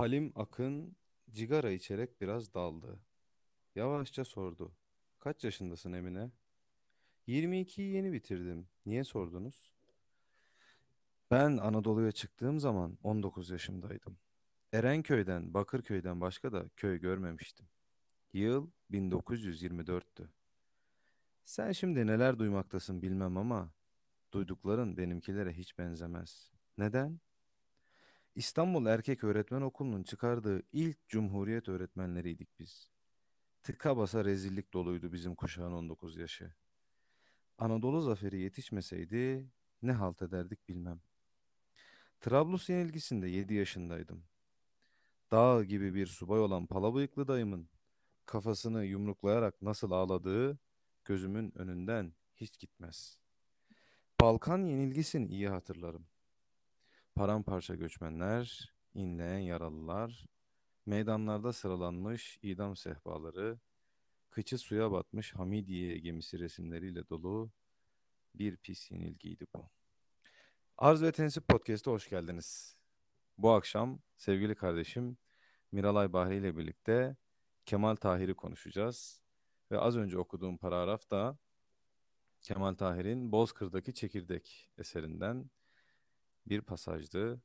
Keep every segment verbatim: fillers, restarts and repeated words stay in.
Halim Akın cigara içerek biraz daldı. Yavaşça sordu. Kaç yaşındasın Emine? yirmi ikiyi yeni bitirdim. Niye sordunuz? Ben Anadolu'ya çıktığım zaman on dokuz yaşımdaydım. Erenköy'den, Bakırköy'den başka da köy görmemiştim. Yıl bin dokuz yüz yirmi dörttü. Sen şimdi neler duymaktasın bilmem ama duydukların benimkilere hiç benzemez. Neden? İstanbul Erkek Öğretmen Okulu'nun çıkardığı ilk Cumhuriyet öğretmenleriydik biz. Tıka basa rezillik doluydu bizim kuşağın on dokuz yaşı. Anadolu zaferi yetişmeseydi ne halt ederdik bilmem. Trablus yenilgisinde yedi yaşındaydım. Dağ gibi bir subay olan palabıyıklı dayımın kafasını yumruklayarak nasıl ağladığı gözümün önünden hiç gitmez. Balkan yenilgisini iyi hatırlarım. Paramparça göçmenler, inleyen yaralılar, meydanlarda sıralanmış idam sehpaları, kıçı suya batmış Hamidiye gemisi resimleriyle dolu bir pis yenilgiydi bu. Arz ve Tensip Podcast'a hoş geldiniz. Bu akşam sevgili kardeşim Miralay Bahri ile birlikte Kemal Tahir'i konuşacağız. Ve az önce okuduğum paragraf da Kemal Tahir'in Bozkır'daki Çekirdek eserinden bir pasajdı.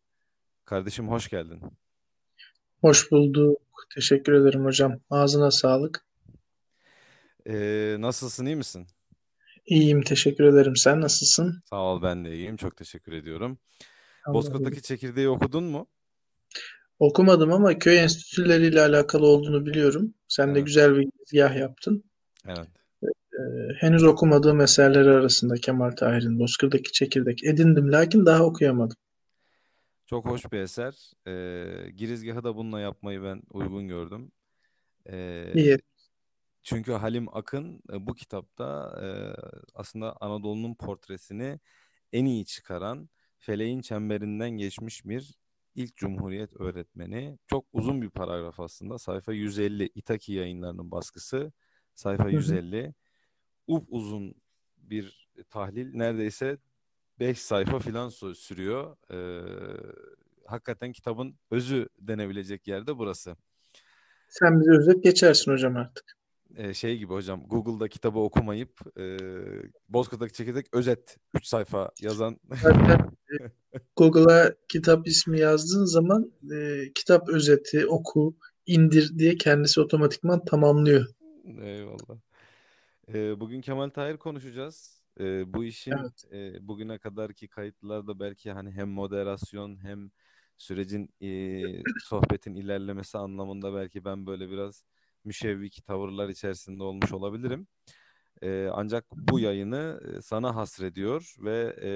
Kardeşim hoş geldin. Hoş bulduk. Teşekkür ederim hocam. Ağzına sağlık. Ee, nasılsın, iyi misin? İyiyim, teşekkür ederim. Sen nasılsın? Sağ ol, ben de iyiyim. Çok teşekkür ediyorum. Tamam. Bozkır'daki Çekirdeği okudun mu? Okumadım ama köy enstitüleriyle alakalı olduğunu biliyorum. Sen evet. de güzel bir girizgah yaptın. Evet. Ee, henüz okumadığım eserleri arasında Kemal Tahir'in Bozkır'daki Çekirdek edindim. Lakin daha okuyamadım. Çok hoş bir eser. Ee, girizgahı da bununla yapmayı ben uygun gördüm. Ee, İyi. Çünkü Halim Akın bu kitapta e, aslında Anadolu'nun portresini en iyi çıkaran, feleğin çemberinden geçmiş bir ilk Cumhuriyet öğretmeni. Çok uzun bir paragraf aslında. Sayfa yüz elli, İtaki Yayınları'nın baskısı. Sayfa yüz elli. Upuzun bir tahlil. Neredeyse beş sayfa filan sürüyor. Ee, hakikaten kitabın özü denebilecek yerde burası. Sen bize özet geçersin hocam artık. Ee, şey gibi hocam, Google'da kitabı okumayıp e, Bozkır'daki Çekirdek özet üç sayfa yazan. Google'a kitap ismi yazdığın zaman e, kitap özeti, oku, indir diye kendisi otomatikman tamamlıyor. Eyvallah. E, bugün Kemal Tahir konuşacağız. E, bu işin evet. e, bugüne kadarki kayıtlarda belki hani hem moderasyon hem sürecin e, sohbetin ilerlemesi anlamında belki ben böyle biraz müşevvik tavırlar içerisinde olmuş olabilirim. E, ancak bu yayını sana hasrediyor ve e,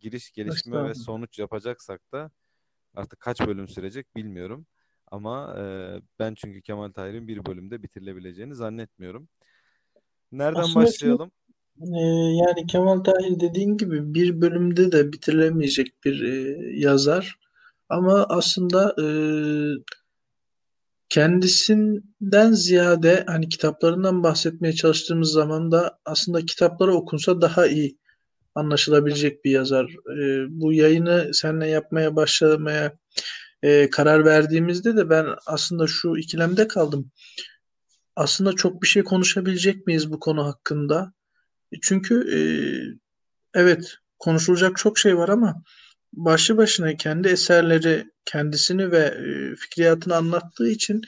giriş, gelişme ve sonuç yapacaksak da artık kaç bölüm sürecek bilmiyorum. Ama e, ben çünkü Kemal Tahir'in bir bölümde bitirilebileceğini zannetmiyorum. Nereden aslında başlayalım? E, yani Kemal Tahir dediğin gibi bir bölümde de bitirilemeyecek bir e, yazar. Ama aslında e, kendisinden ziyade hani kitaplarından bahsetmeye çalıştığımız zaman da aslında kitapları okunsa daha iyi anlaşılabilecek bir yazar. E, bu yayını seninle yapmaya başlamaya e, karar verdiğimizde de ben aslında şu ikilemde kaldım. Aslında çok bir şey konuşabilecek miyiz bu konu hakkında? Çünkü e, evet konuşulacak çok şey var ama başlı başına kendi eserleri, kendisini ve e, fikriyatını anlattığı için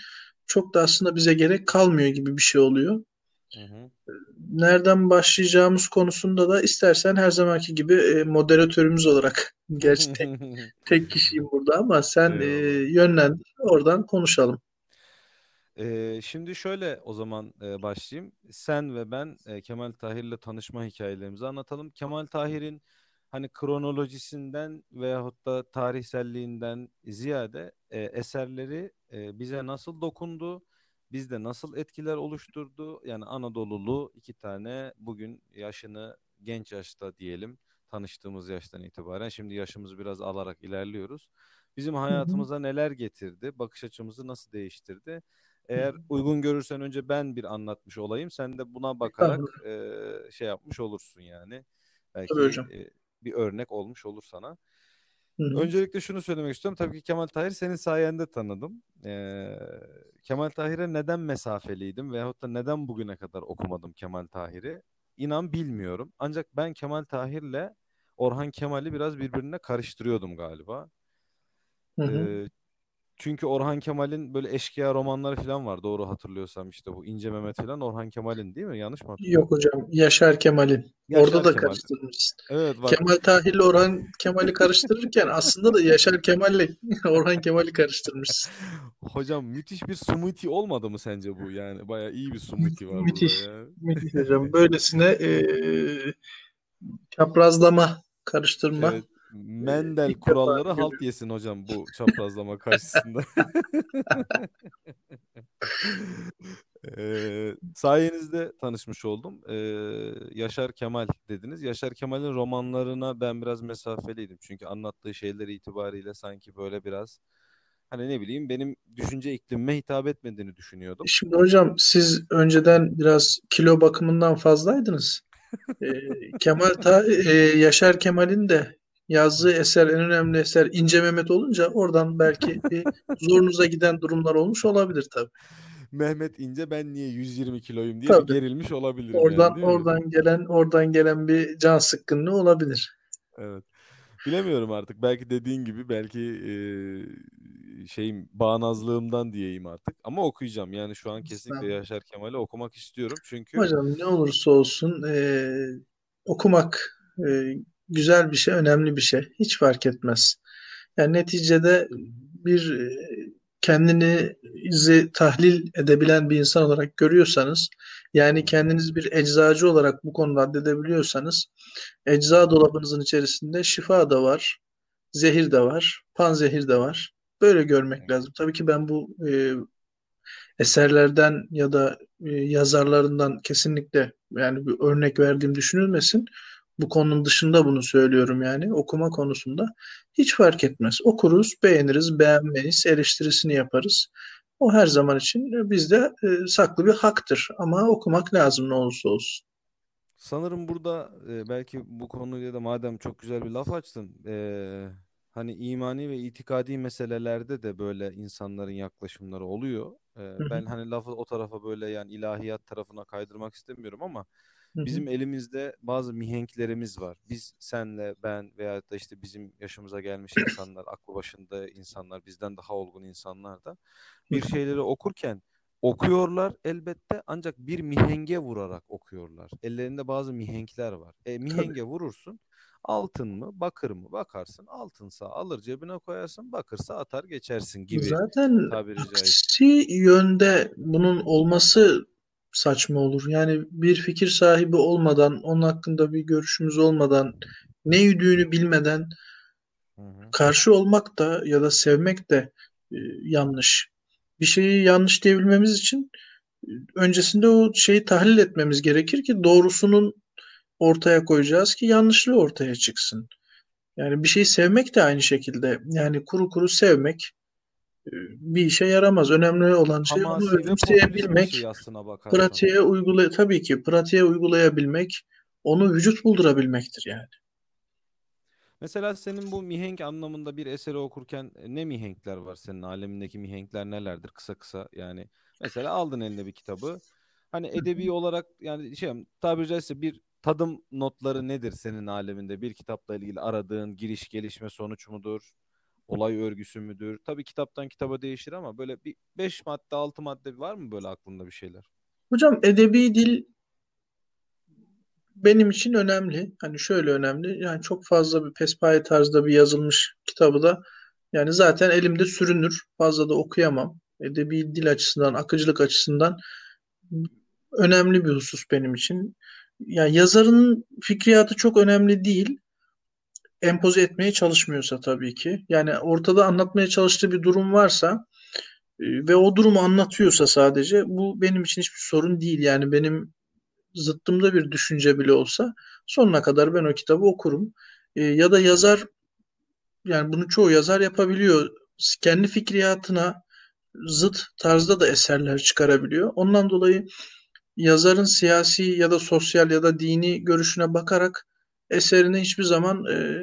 çok da aslında bize gerek kalmıyor gibi bir şey oluyor. Hı hı. Nereden başlayacağımız konusunda da istersen her zamanki gibi e, moderatörümüz olarak, gerçi tek, tek kişiyim burada ama sen e, yönlendir, oradan konuşalım. Ee, şimdi şöyle o zaman e, başlayayım. Sen ve ben e, Kemal Tahir'le tanışma hikayelerimizi anlatalım. Kemal Tahir'in hani kronolojisinden veyahut da tarihselliğinden ziyade e, eserleri e, bize nasıl dokundu, bizde nasıl etkiler oluşturdu? Yani Anadolulu iki tane bugün yaşını genç yaşta diyelim, tanıştığımız yaştan itibaren şimdi yaşımızı biraz alarak ilerliyoruz. Bizim hayatımıza neler getirdi, bakış açımızı nasıl değiştirdi? Eğer uygun görürsen önce ben bir anlatmış olayım. Sen de buna bakarak e, şey yapmış olursun yani. Belki e, bir örnek olmuş olur sana. Hı-hı. Öncelikle şunu söylemek istiyorum. Tabii ki Kemal Tahir senin sayende tanıdım. Ee, Kemal Tahir'e neden mesafeliydim veyahut da neden bugüne kadar okumadım Kemal Tahir'i? İnan bilmiyorum. Ancak ben Kemal Tahir'le Orhan Kemal'i biraz birbirine karıştırıyordum galiba. Hı hı. Ee, çünkü Orhan Kemal'in böyle eşkıya romanları falan var, doğru hatırlıyorsam işte bu İnce Mehmet falan Orhan Kemal'in değil mi? Yanlış mı hatırlıyorum? Yok hocam, Yaşar Kemal'in. Yaşar Orada da Kemal. Karıştırmışsın. Evet, Kemal Tahir'le Orhan Kemal'i karıştırırken aslında da Yaşar Kemal'le Orhan Kemal'i karıştırmışsın. Hocam müthiş bir sumuti olmadı mı sence bu? Yani bayağı iyi bir sumuti var. Müthiş. Müthiş hocam. Böylesine ee, çaprazlama, karıştırma. Evet. Mendel İlk kuralları halk yesin hocam bu çaprazlama karşısında. ee, sayenizde tanışmış oldum. Ee, Yaşar Kemal dediniz. Yaşar Kemal'in romanlarına ben biraz mesafeliydim. Çünkü anlattığı şeyler itibariyle sanki böyle biraz hani ne bileyim benim düşünce iklimime hitap etmediğini düşünüyordum. Şimdi hocam siz önceden biraz kilo bakımından fazlaydınız. ee, Kemal ta, e, Yaşar Kemal'in de yazdığı eser, en önemli eser İnce Mehmet olunca oradan belki bir zorunuza giden durumlar olmuş olabilir tabii. Mehmet İnce ben niye yüz yirmi kiloyum diye gerilmiş olabilirim. Oradan yani, oradan gelen oradan gelen bir can sıkkınlığı olabilir. Evet. Bilemiyorum artık. Belki dediğin gibi belki e, şeyim bağnazlığımdan diyeyim artık. Ama okuyacağım. Yani şu an kesinlikle Yaşar Kemal'i okumak istiyorum. Çünkü hocam ne olursa olsun e, okumak e, güzel bir şey, önemli bir şey. Hiç fark etmez. Yani neticede bir kendini izi tahlil edebilen bir insan olarak görüyorsanız, yani kendiniz bir eczacı olarak bu konuda addedebiliyorsanız, ecza dolabınızın içerisinde şifa da var, zehir de var, panzehir de var. Böyle görmek lazım. Tabii ki ben bu e, eserlerden ya da e, yazarlarından kesinlikle yani bir örnek verdiğim düşünülmesin. Bu konunun dışında bunu söylüyorum yani. Okuma konusunda hiç fark etmez. Okuruz, beğeniriz, beğenmeyiz, eleştirisini yaparız. O her zaman için bizde e, saklı bir haktır. Ama okumak lazım ne olursa olsun. Sanırım burada e, belki bu konuyla da madem çok güzel bir laf açtın. E, hani imani ve itikadi meselelerde de böyle insanların yaklaşımları oluyor. E, ben hani lafı o tarafa böyle yani ilahiyat tarafına kaydırmak istemiyorum ama bizim elimizde bazı mihenklerimiz var. Biz, senle, ben veyahut da işte bizim yaşımıza gelmiş insanlar, aklı başında insanlar, bizden daha olgun insanlar da bir şeyleri okurken okuyorlar elbette ancak bir mihenge vurarak okuyorlar. Ellerinde bazı mihenkler var. E, mihenge vurursun, altın mı, bakır mı bakarsın, altınsa alır cebine koyarsın, bakırsa atar geçersin gibi. Zaten aksi yönde bunun olması saçma olur. Yani bir fikir sahibi olmadan, onun hakkında bir görüşümüz olmadan, ne yürüdüğünü bilmeden karşı olmak da ya da sevmek de e, yanlış. Bir şeyi yanlış diyebilmemiz için öncesinde o şeyi tahlil etmemiz gerekir ki doğrusunun ortaya koyacağız ki yanlışlığı ortaya çıksın. Yani bir şeyi sevmek de aynı şekilde. Yani kuru kuru sevmek bir işe yaramaz. Önemli olan şey ama onu önemseyebilmek, pratiğe uygulay tabii ki pratiğe uygulayabilmek, onu vücut buldurabilmektir yani. Mesela senin bu mihenk anlamında bir eseri okurken ne mihenkler var senin alemindeki mihenkler nelerdir kısa kısa yani? Mesela aldın eline bir kitabı. Hani edebi olarak yani şey tabiri caizse bir tadım notları nedir senin aleminde? Bir kitapla ilgili aradığın giriş, gelişme, sonuç mudur? Olay örgüsü müdür? Tabii kitaptan kitaba değişir ama böyle bir beş madde, altı madde var mı böyle aklında bir şeyler? Hocam edebi dil benim için önemli. Hani şöyle önemli. Yani çok fazla bir pespaye tarzda bir yazılmış kitabı da yani zaten elimde sürünür. Fazla da okuyamam. Edebi dil açısından, akıcılık açısından önemli bir husus benim için. Yani yazarın fikriyatı çok önemli değil. Empoze etmeye çalışmıyorsa tabii ki. Yani ortada anlatmaya çalıştığı bir durum varsa ve o durumu anlatıyorsa sadece bu benim için hiçbir sorun değil. Yani benim zıttımda bir düşünce bile olsa sonuna kadar ben o kitabı okurum. E, ya da yazar, yani bunu çoğu yazar yapabiliyor. Kendi fikriyatına zıt tarzda da eserler çıkarabiliyor. Ondan dolayı yazarın siyasi ya da sosyal ya da dini görüşüne bakarak eserine hiçbir zaman e,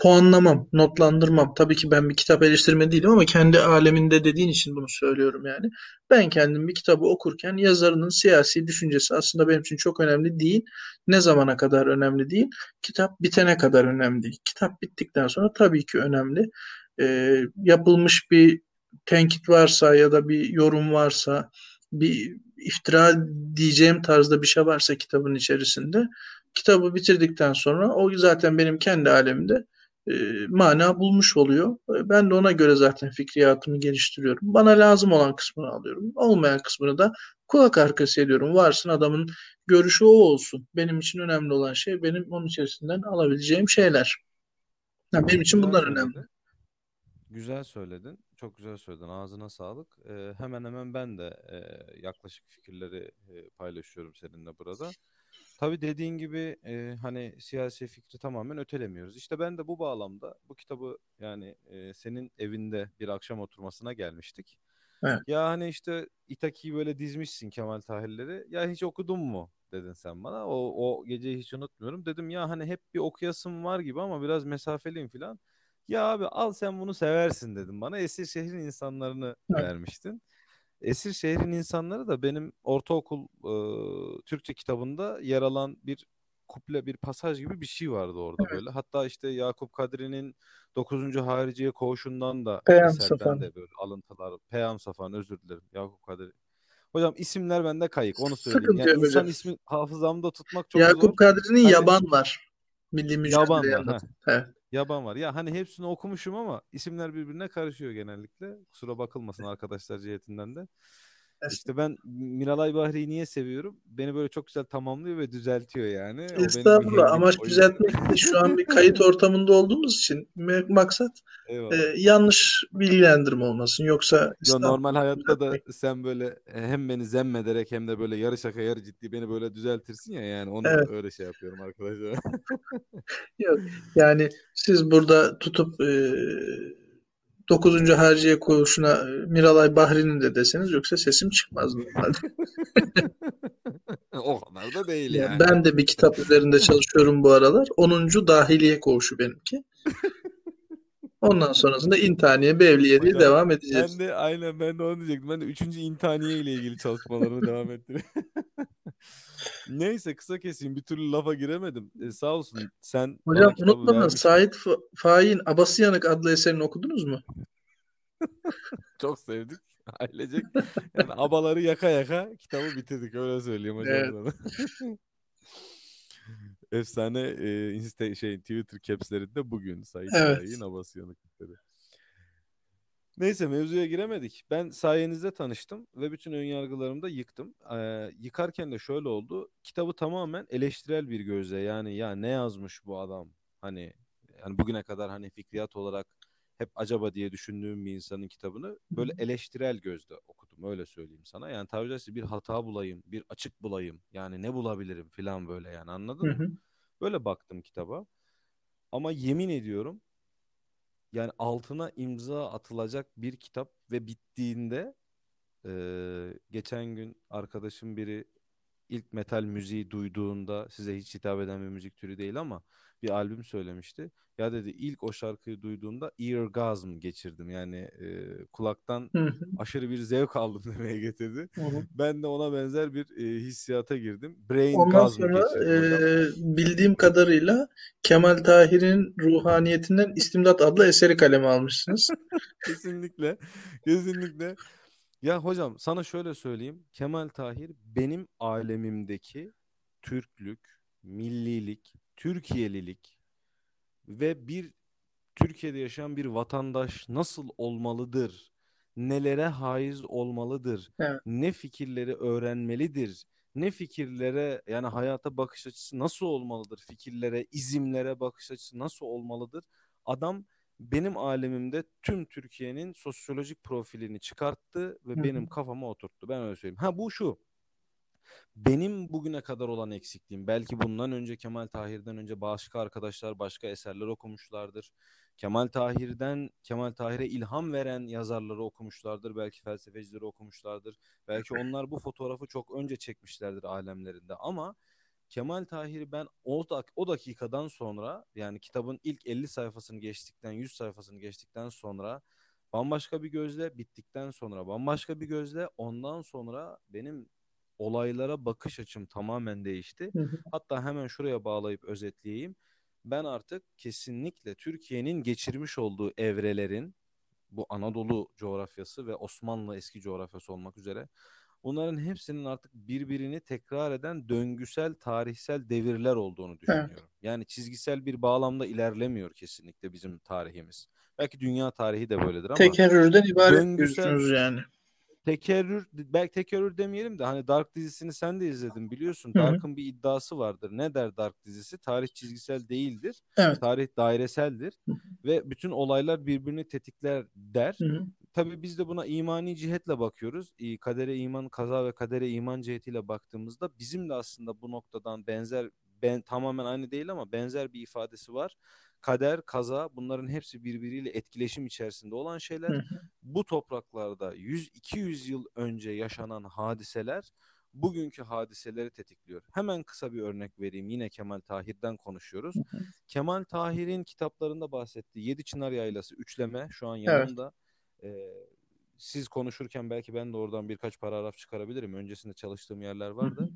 puanlamam, notlandırmam. Tabii ki ben bir kitap eleştirmeni değilim ama kendi aleminde dediğin için bunu söylüyorum yani. Ben kendim bir kitabı okurken yazarının siyasi düşüncesi aslında benim için çok önemli değil. Ne zamana kadar önemli değil? Kitap bitene kadar önemli değil. Kitap bittikten sonra tabii ki önemli. Ee, yapılmış bir tenkit varsa ya da bir yorum varsa, bir iftira diyeceğim tarzda bir şey varsa kitabın içerisinde, kitabı bitirdikten sonra o zaten benim kendi alemimde e, mana bulmuş oluyor. Ben de ona göre zaten fikriyatımı geliştiriyorum. Bana lazım olan kısmını alıyorum. Olmayan kısmını da kulak arkası ediyorum. Varsın adamın görüşü o olsun. Benim için önemli olan şey benim onun içerisinden alabileceğim şeyler. Yani benim için bunlar önemli. Güzel söyledin. Çok güzel söyledin. Ağzına sağlık. Ee, hemen hemen ben de e, yaklaşık fikirleri e, paylaşıyorum seninle burada. Tabii dediğin gibi e, hani siyasi fikri tamamen ötelemiyoruz. İşte ben de bu bağlamda bu kitabı yani e, senin evinde bir akşam oturmasına gelmiştik. Evet. Ya hani işte İtaki'yi böyle dizmişsin Kemal Tahirleri. Ya hiç okudun mu dedin sen bana. O, o geceyi hiç unutmuyorum. Dedim ya hani hep bir okuyasım var gibi ama biraz mesafeliyim falan. Ya abi al sen bunu seversin dedim bana. Esir Şehrin İnsanlarını evet. vermiştin. Esir Şehrin İnsanları da benim ortaokul e, Türkçe kitabında yer alan bir kuple, bir pasaj gibi bir şey vardı orada evet. böyle. Hatta işte Yakup Kadri'nin dokuzuncu Hariciye Koğuşundan da Peyam Safa'nın de böyle alıntılar. Peyam Safa'nın özür dilerim. Yakup Kadri. Hocam isimler bende kayık. Onu söyleyeyim. Yani insan hocam. İsmi hafızamda tutmak çok Yakup zor. Yakup Kadri'nin hani, Yaban var. Milli Mücadele anlatı. Evet. Yaban var. Ya hani hepsini okumuşum ama isimler birbirine karışıyor genellikle. Kusura bakılmasın arkadaşlar cihetinden de. Evet. İşte ben Miralay Bahri'yi niye seviyorum? Beni böyle çok güzel tamamlıyor ve düzeltiyor yani. Estağfurullah. Amaç düzeltmek. Şu an bir kayıt ortamında olduğumuz için maksat e, yanlış bilgilendirme olmasın. Yoksa Yo, normal hayatta da sen böyle hem beni zemmederek hem de böyle yarı şaka yarı ciddi beni böyle düzeltirsin ya yani onu evet. öyle şey yapıyorum arkadaşlar. Yok. Yani siz burada tutup e, dokuzuncu Harciye Koğuşuna Miralay Bahri'nin de deseniz yoksa sesim çıkmaz mı? O kadar da değil yani. yani. Ben de bir kitap üzerinde çalışıyorum bu aralar. onuncu Dahiliye Koğuşu benimki. Ondan sonrasında İntaniye, Bevliye diye devam edeceğiz. Ben de aynen ben de onu diyecektim. Ben de üçüncü İntaniye ile ilgili çalışmalarımı devam ettim. Neyse kısa keseyim. Bir türlü lafa giremedim. E, sağ olsun sen... Hocam unutmadan Sait Faik'in Abası Yanık adlı eserini okudunuz mu? Çok sevdik. Ailecek. Yani abaları yaka yaka kitabı bitirdik. Öyle söyleyeyim hocam. Evet. Efsane e, Insta, şey, Twitter caps'lerinde bugün Sait Faik'in evet. Abası Yanık dedi. Neyse mevzuya giremedik. Ben sayenizde tanıştım ve bütün önyargılarımı da yıktım. Ee, yıkarken de şöyle oldu. Kitabı tamamen eleştirel bir gözle yani ya ne yazmış bu adam? Hani yani bugüne kadar hani fikriyat olarak hep acaba diye düşündüğüm bir insanın kitabını böyle eleştirel gözle okudum. Öyle söyleyeyim sana. Yani tabii ki bir hata bulayım, bir açık bulayım. Yani ne bulabilirim falan böyle yani anladın hı hı. mı? Böyle baktım kitaba. Ama yemin ediyorum yani altına imza atılacak bir kitap ve bittiğinde e, geçen gün arkadaşım biri ilk metal müziği duyduğunda size hiç hitap eden bir müzik türü değil ama bir albüm söylemişti. Ya dedi ilk o şarkıyı duyduğumda eargasm geçirdim yani e, kulaktan aşırı bir zevk aldım demeye getirdi. Ben de ona benzer bir e, hissiyata girdim. Braingasm geçirdim. Ondan sonra e, bildiğim kadarıyla Kemal Tahir'in Ruhaniyetinden İstimdat adlı eseri kaleme almışsınız. Kesinlikle. Kesinlikle. Ya hocam sana şöyle söyleyeyim. Kemal Tahir benim alemimdeki Türklük, millilik, Türkiyelilik ve bir Türkiye'de yaşayan bir vatandaş nasıl olmalıdır, nelere haiz olmalıdır, evet. ne fikirleri öğrenmelidir, ne fikirlere yani hayata bakış açısı nasıl olmalıdır, fikirlere, izimlere bakış açısı nasıl olmalıdır. Adam benim alemimde tüm Türkiye'nin sosyolojik profilini çıkarttı ve Hı. benim kafama oturttu. Ben öyle söyleyeyim. Ha bu şu. Benim bugüne kadar olan eksikliğim belki bundan önce Kemal Tahir'den önce başka arkadaşlar başka eserler okumuşlardır. Kemal Tahir'den Kemal Tahir'e ilham veren yazarları okumuşlardır. Belki felsefecileri okumuşlardır. Belki onlar bu fotoğrafı çok önce çekmişlerdir alemlerinde ama Kemal Tahir'i ben o, dak- o dakikadan sonra, yani kitabın ilk elli sayfasını geçtikten, yüz sayfasını geçtikten sonra bambaşka bir gözle, bittikten sonra bambaşka bir gözle, ondan sonra benim olaylara bakış açım tamamen değişti. Hı hı. Hatta hemen şuraya bağlayıp özetleyeyim. Ben artık kesinlikle Türkiye'nin geçirmiş olduğu evrelerin, bu Anadolu coğrafyası ve Osmanlı eski coğrafyası olmak üzere, bunların hepsinin artık birbirini tekrar eden döngüsel, tarihsel devirler olduğunu düşünüyorum. Evet. Yani çizgisel bir bağlamda ilerlemiyor kesinlikle bizim tarihimiz. Belki dünya tarihi de böyledir ama tekerrürden ibaret görürsünüz yani. Tekerrür, belki tekerrür demeyelim de, hani Dark dizisini sen de izledin biliyorsun. Dark'ın bir iddiası vardır. Ne der Dark dizisi? Tarih çizgisel değildir. Evet. Tarih daireseldir. Hı-hı. Ve bütün olaylar birbirini tetikler der. Hı-hı. Tabii biz de buna imani cihetle bakıyoruz. Kadere iman, kaza ve kadere iman cihetiyle baktığımızda bizim de aslında bu noktadan benzer, ben tamamen aynı değil ama benzer bir ifadesi var. Kader, kaza, bunların hepsi birbiriyle etkileşim içerisinde olan şeyler. Hı hı. Bu topraklarda yüz iki yüz yıl önce yaşanan hadiseler bugünkü hadiseleri tetikliyor. Hemen kısa bir örnek vereyim. Yine Kemal Tahir'den konuşuyoruz. Hı hı. Kemal Tahir'in kitaplarında bahsettiği Yedi Çınar Yaylası, Üçleme şu an yanımda. Evet. Ee, siz konuşurken belki ben de oradan birkaç paragraf çıkarabilirim. Öncesinde çalıştığım yerler vardı. Hı hı.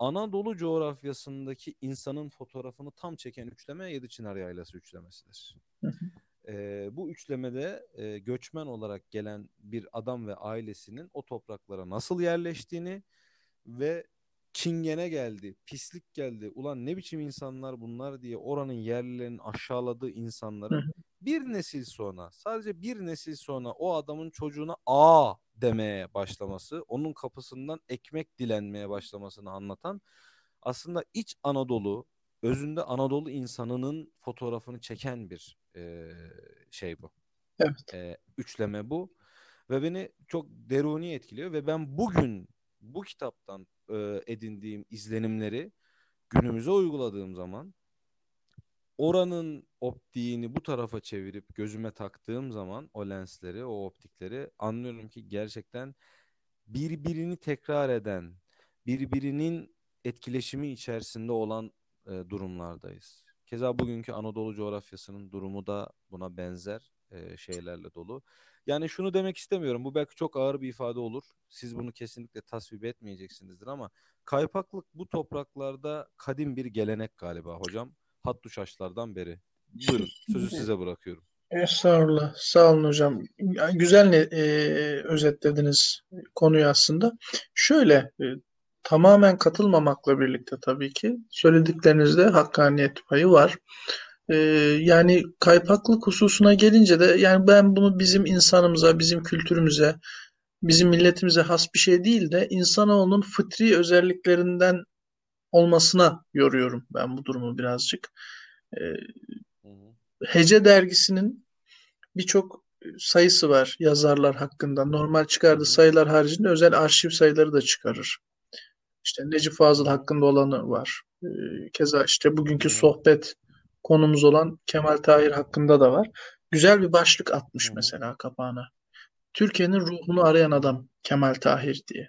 Anadolu coğrafyasındaki insanın fotoğrafını tam çeken üçleme Yedi Çınar Yaylası üçlemesidir. Hı hı. E, bu üçlemede e, göçmen olarak gelen bir adam ve ailesinin o topraklara nasıl yerleştiğini ve çingene geldi, pislik geldi, ulan ne biçim insanlar bunlar diye oranın yerlilerinin aşağıladığı insanları hı hı. bir nesil sonra, sadece bir nesil sonra o adamın çocuğuna aa demeye başlaması, onun kapısından ekmek dilenmeye başlamasını anlatan, aslında iç Anadolu, özünde Anadolu insanının fotoğrafını çeken bir e, şey bu. Evet. E, üçleme bu. Ve beni çok deruni etkiliyor ve ben bugün bu kitaptan e, edindiğim izlenimleri günümüze uyguladığım zaman, oranın optiğini bu tarafa çevirip gözüme taktığım zaman o lensleri, o optikleri anlıyorum ki gerçekten birbirini tekrar eden, birbirinin etkileşimi içerisinde olan e, durumlardayız. Keza bugünkü Anadolu coğrafyasının durumu da buna benzer e, şeylerle dolu. Yani şunu demek istemiyorum, bu belki çok ağır bir ifade olur. Siz bunu kesinlikle tasvip etmeyeceksinizdir ama kaypaklık bu topraklarda kadim bir gelenek galiba hocam. Hattu Şaşlardan beri. Buyurun, sözü size bırakıyorum. Estağfurullah. Sağ olun hocam. Güzel e, özetlediniz konuyu aslında. Şöyle e, tamamen katılmamakla birlikte tabii ki söylediklerinizde hakkaniyet payı var. E, yani kaypaklık hususuna gelince de yani ben bunu bizim insanımıza, bizim kültürümüze, bizim milletimize has bir şey değil de insanoğlunun fıtri özelliklerinden olmasına yoruyorum ben bu durumu birazcık. Hece dergisinin birçok sayısı var yazarlar hakkında. Normal çıkardığı sayılar haricinde özel arşiv sayıları da çıkarır. İşte Necip Fazıl hakkında olanı var. Keza işte bugünkü sohbet konumuz olan Kemal Tahir hakkında da var. Güzel bir başlık atmış mesela kapağına. Türkiye'nin ruhunu arayan adam Kemal Tahir diye.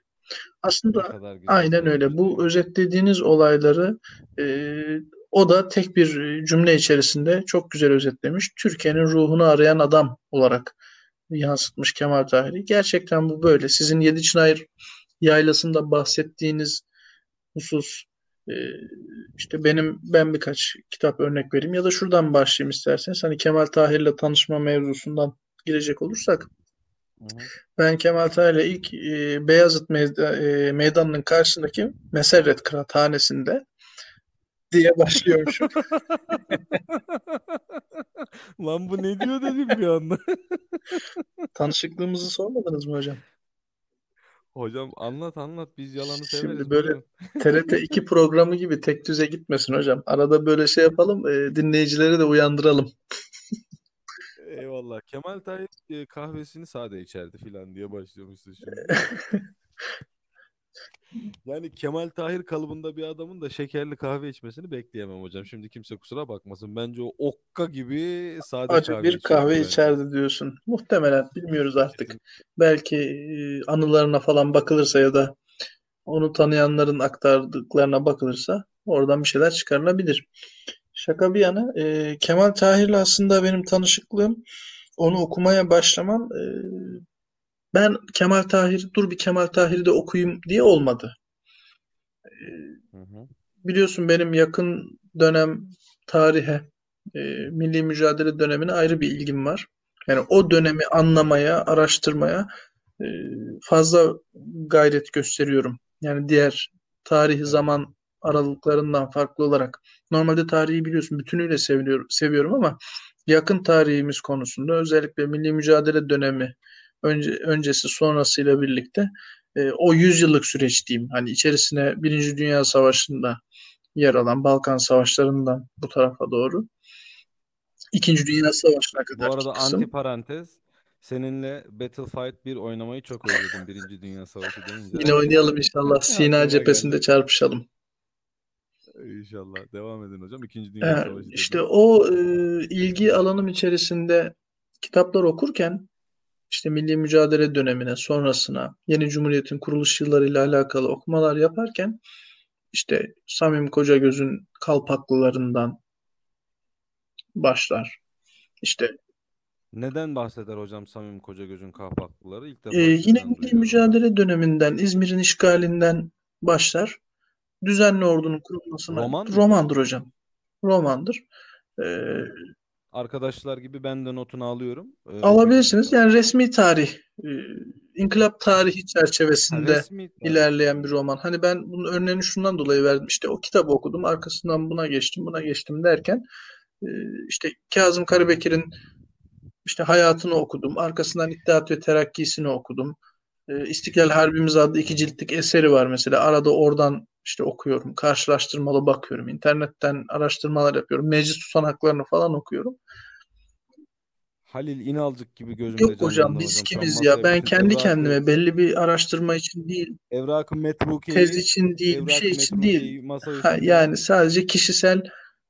Aslında aynen öyle. Bu özetlediğiniz olayları e, o da tek bir cümle içerisinde çok güzel özetlemiş. Türkiye'nin ruhunu arayan adam olarak yansıtmış Kemal Tahir'i. Gerçekten bu böyle. Sizin Yedi Çınar Yaylası'nda bahsettiğiniz husus e, işte benim ben birkaç kitap örnek vereyim ya da şuradan başlayayım isterseniz. Hani Kemal Tahir'le tanışma mevzusundan girecek olursak. Ben Kemal Tahir'le ilk e, Beyazıt meyda, e, Meydanı'nın karşısındaki Meserret Kıraathanesi'nde diye başlıyorum şu. Lan bu ne diyor dedim bir anda. Tanışıklığımızı sormadınız mı hocam? Hocam anlat anlat, biz yalanı severiz. Şimdi böyle T R T iki programı gibi tek düze gitmesin hocam. Arada böyle şey yapalım, e, dinleyicileri de uyandıralım. Eyvallah. Kemal Tahir kahvesini sade içerdi filan diye başlamıştı şimdi. Yani Kemal Tahir kalıbında bir adamın da şekerli kahve içmesini bekleyemem hocam. Şimdi kimse kusura bakmasın. Bence o okka gibi sade acı kahve bir kahve bence. İçerdi diyorsun. Muhtemelen bilmiyoruz artık. Belki anılarına falan bakılırsa ya da onu tanıyanların aktardıklarına bakılırsa oradan bir şeyler çıkarılabilir. Şaka bir yana e, Kemal Tahir'le aslında benim tanışıklığım, onu okumaya başlamam e, ben Kemal Tahir, dur bir Kemal Tahir'i de okuyayım diye olmadı. E, hı hı. Biliyorsun benim yakın dönem tarihe, e, Milli Mücadele dönemine ayrı bir ilgim var. Yani o dönemi anlamaya, araştırmaya e, fazla gayret gösteriyorum. Yani diğer tarih zaman aralıklarından farklı olarak. Normalde tarihi biliyorsun bütünüyle seviyorum, seviyorum ama yakın tarihimiz konusunda özellikle Milli Mücadele dönemi önce, öncesi sonrasıyla birlikte e, o yüzyıllık süreç diyeyim. Hani içerisine Birinci Dünya Savaşı'nda yer alan Balkan Savaşları'ndan bu tarafa doğru İkinci Dünya Savaşı'na kadar. Bu arada antiparantez, seninle Battlefield bir oynamayı çok özledim Birinci Dünya Savaşı deyince. Yine oynayalım inşallah. Sina cephesinde geldi. Çarpışalım. İnşallah. Devam edin hocam. İkinci Dünya yani, Savaşı. İşte dedim. O e, ilgi alanım içerisinde kitaplar okurken işte Milli Mücadele dönemine, sonrasına, yeni Cumhuriyet'in kuruluş yıllarıyla alakalı okumalar yaparken işte Samim Kocagöz'ün Kalpaklılarından başlar. İşte neden bahseder hocam Samim Kocagöz'ün Kalpaklıları? İlk defa e, yine Milli Mücadele döneminden, İzmir'in işgalinden başlar. Düzenli ordunun kurulmasına. Roman romandır mi? Hocam. Romandır. Ee, Arkadaşlar gibi ben de notunu alıyorum. Ee, alabilirsiniz. Yani resmi tarih, e, inkılap tarihi çerçevesinde ha, tarih. ilerleyen bir roman. Hani ben bunun örneğini şundan dolayı verdim. İşte o kitabı okudum, arkasından buna geçtim, buna geçtim derken İşte Kazım Karabekir'in işte hayatını okudum. Arkasından İttihat ve Terakki'sini okudum. İstiklal Harbimiz adlı iki ciltlik eseri var mesela. Arada oradan işte okuyorum. Karşılaştırmalı bakıyorum. İnternetten araştırmalar yapıyorum. Meclis tutanaklarını falan okuyorum. Halil İnalcık gibi gözümde. Yok hocam biz kimiz ya? Ben kendi kendime belli bir araştırma için değil. Evrak-ı Metbuki'yi. Tez için değil. Bir şey için değil. Ha, yani sadece kişisel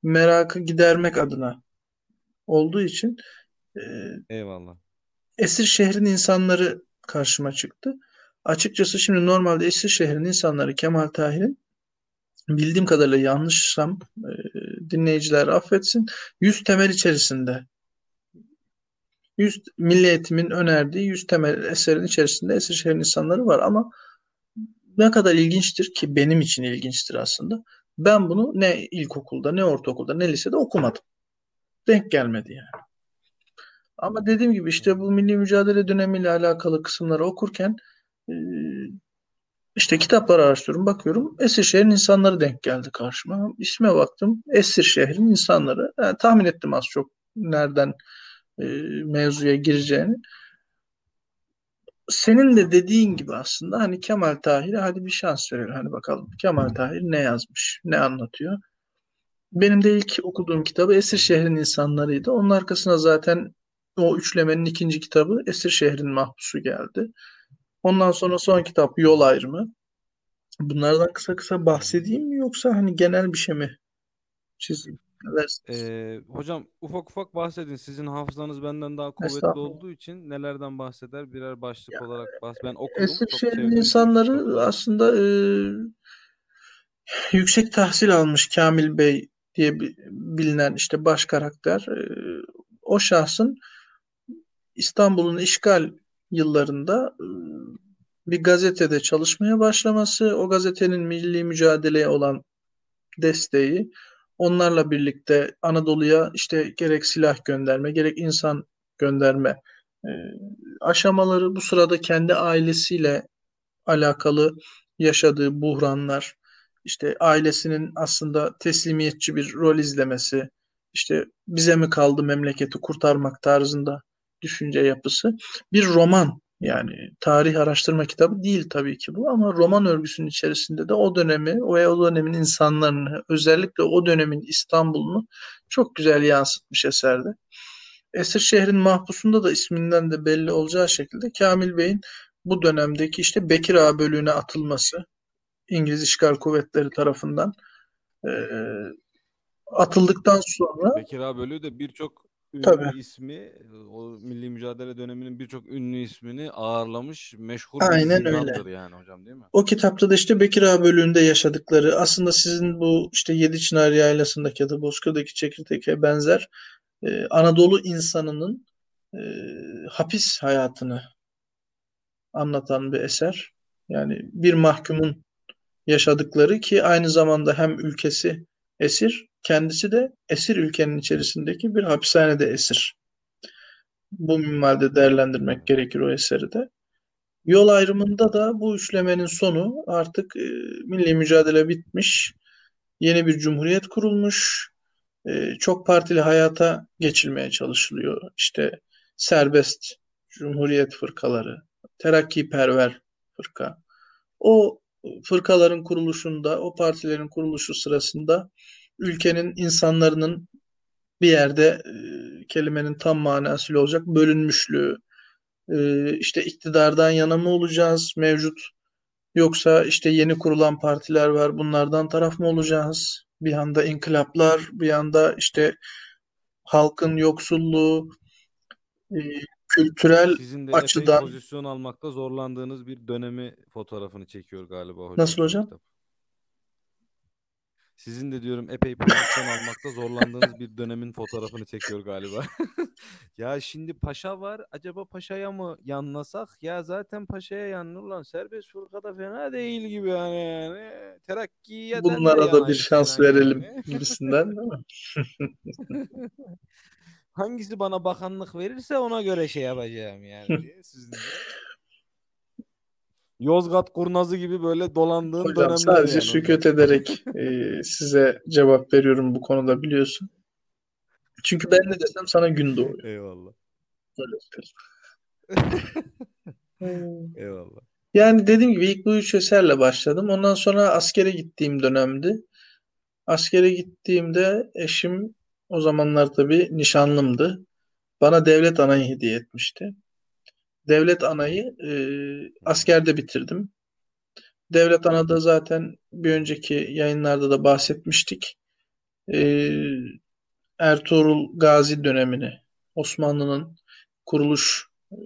merakı gidermek adına olduğu için e, eyvallah. Esir Şehrin İnsanları karşıma çıktı. Açıkçası şimdi normalde Esir Şehrin İnsanları Kemal Tahir'in bildiğim kadarıyla yanlışsam e, dinleyiciler affetsin. yüz temel içerisinde yüz Milli Eğitim'in önerdiği yüz temel eserin içerisinde Esir Şehrin İnsanları var ama ne kadar ilginçtir ki benim için ilginçtir aslında. Ben bunu ne ilkokulda, ne ortaokulda, ne lisede okumadım. Denk gelmedi yani. Ama dediğim gibi işte bu Milli Mücadele dönemiyle alakalı kısımları okurken işte kitapları araştırıyorum, bakıyorum. Esir Şehrin İnsanları denk geldi karşıma. İsme baktım. Esir Şehrin İnsanları. Yani tahmin ettim az çok nereden mevzuya gireceğini. Senin de dediğin gibi aslında hani Kemal Tahir'e hadi bir şans verelim. Hani bakalım Kemal Tahir ne yazmış, ne anlatıyor. Benim de ilk okuduğum kitabı Esir Şehrin İnsanları'ydı. Onun arkasına zaten o üçlemenin ikinci kitabı Esir Şehrin Mahpusu geldi. Ondan sonra son kitap Yol Ayrımı. Bunlardan kısa kısa bahsedeyim mi yoksa hani genel bir şey mi çizeyim? Ee, hocam ufak ufak bahsedin. Sizin hafızanız benden daha kuvvetli olduğu için nelerden bahseder? Birer başlık yani, olarak bahseder. Ben okudum. Esir Şehrin insanları aslında e, yüksek tahsil almış Kamil Bey diye bilinen işte baş karakter. E, o şahsın İstanbul'un işgal yıllarında e, bir gazetede çalışmaya başlaması, o gazetenin milli mücadeleye olan desteği, onlarla birlikte Anadolu'ya işte gerek silah gönderme, gerek insan gönderme e, aşamaları, bu sırada kendi ailesiyle alakalı yaşadığı buhranlar, işte ailesinin aslında teslimiyetçi bir rol izlemesi, işte bize mi kaldı memleketi kurtarmak tarzında düşünce yapısı. Bir roman, yani tarih araştırma kitabı değil tabii ki bu ama roman örgüsünün içerisinde de o dönemi, o dönemin insanlarını, özellikle o dönemin İstanbul'unu çok güzel yansıtmış eserde. Esir Şehrin Mahpusu'nda da isminden de belli olacağı şekilde Kamil Bey'in bu dönemdeki işte Bekir Ağa bölüğüne atılması, İngiliz işgal kuvvetleri tarafından e, atıldıktan sonra Bekir Ağa bölüğü de birçok ünlü Tabii. ismi, o Milli Mücadele döneminin birçok ünlü ismini ağırlamış, meşhur Aynen bir kitaptır yani hocam, değil mi? O kitapta da işte Bekir Ağa bölüğünde yaşadıkları, aslında sizin bu işte Yedi Çınar Yaylası'ndaki ya da Bozkır'daki Çekirdek'e benzer e, Anadolu insanının e, hapis hayatını anlatan bir eser. Yani bir mahkumun yaşadıkları, ki aynı zamanda hem ülkesi esir, kendisi de esir ülkenin içerisindeki bir hapishanede esir. Bu minvalde değerlendirmek gerekir o eseri de. Yol ayrımında da bu üçlemenin sonu, artık e, milli mücadele bitmiş, yeni bir cumhuriyet kurulmuş, e, çok partili hayata geçilmeye çalışılıyor. İşte serbest cumhuriyet fırkaları, terakkiperver fırka. O fırkaların kuruluşunda, o partilerin kuruluşu sırasında ülkenin insanların bir yerde e, kelimenin tam manasıyla olacak bölünmüşlüğü, e, işte iktidardan yana mı olacağız mevcut, yoksa işte yeni kurulan partiler var, bunlardan taraf mı olacağız? Bir yanda inkılaplar, bir yanda işte halkın yoksulluğu, e, kültürel sizin de açıdan pozisyon almakta zorlandığınız bir dönemi fotoğrafını çekiyor galiba hocam. Nasıl hocam? Kitap. Sizin de diyorum epey pozisyon almakta zorlandığınız bir dönemin fotoğrafını çekiyor galiba. Ya şimdi paşa var, acaba paşaya mı yanlasak? Ya zaten paşaya yanlı, ulan serbest fırkada fena değil gibi yani. yani. Terakkiye bunlara da bir şans yani verelim yani. Gibisinden değil mi? Hangisi bana bakanlık verirse ona göre şey yapacağım yani diye. Sizin de Yozgat kurnazı gibi böyle dolandığın dönemler. Hocam sadece yani sükut ederek e, size cevap veriyorum bu konuda, biliyorsun. Çünkü ben ne desem sana gün doğuyor. Eyvallah. Öyle söyleyeyim. Eyvallah. Yani dediğim gibi ilk bu üç eserle başladım. Ondan sonra askere gittiğim dönemdi. Askere gittiğimde eşim, o zamanlar tabii nişanlımdı, bana Devlet Ana'yı hediye etmişti. Devlet Ana'yı e, askerde bitirdim. Devlet Ana'da zaten bir önceki yayınlarda da bahsetmiştik. E, Ertuğrul Gazi dönemini, Osmanlı'nın kuruluş e,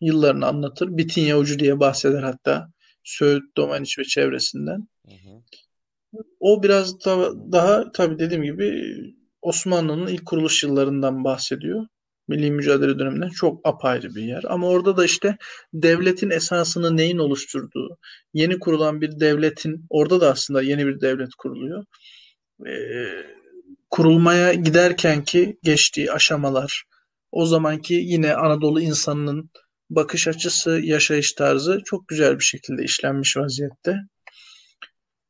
yıllarını anlatır. Bitinya Ucu diye bahseder hatta. Söğüt, Domaniç ve çevresinden. Hı hı. O biraz da, daha tabii dediğim gibi Osmanlı'nın ilk kuruluş yıllarından bahsediyor. Milli mücadele döneminden çok apayrı bir yer. Ama orada da işte devletin esasını neyin oluşturduğu, yeni kurulan bir devletin, orada da aslında yeni bir devlet kuruluyor. E, kurulmaya giderkenki geçtiği aşamalar, o zamanki yine Anadolu insanının bakış açısı, yaşayış tarzı çok güzel bir şekilde işlenmiş vaziyette.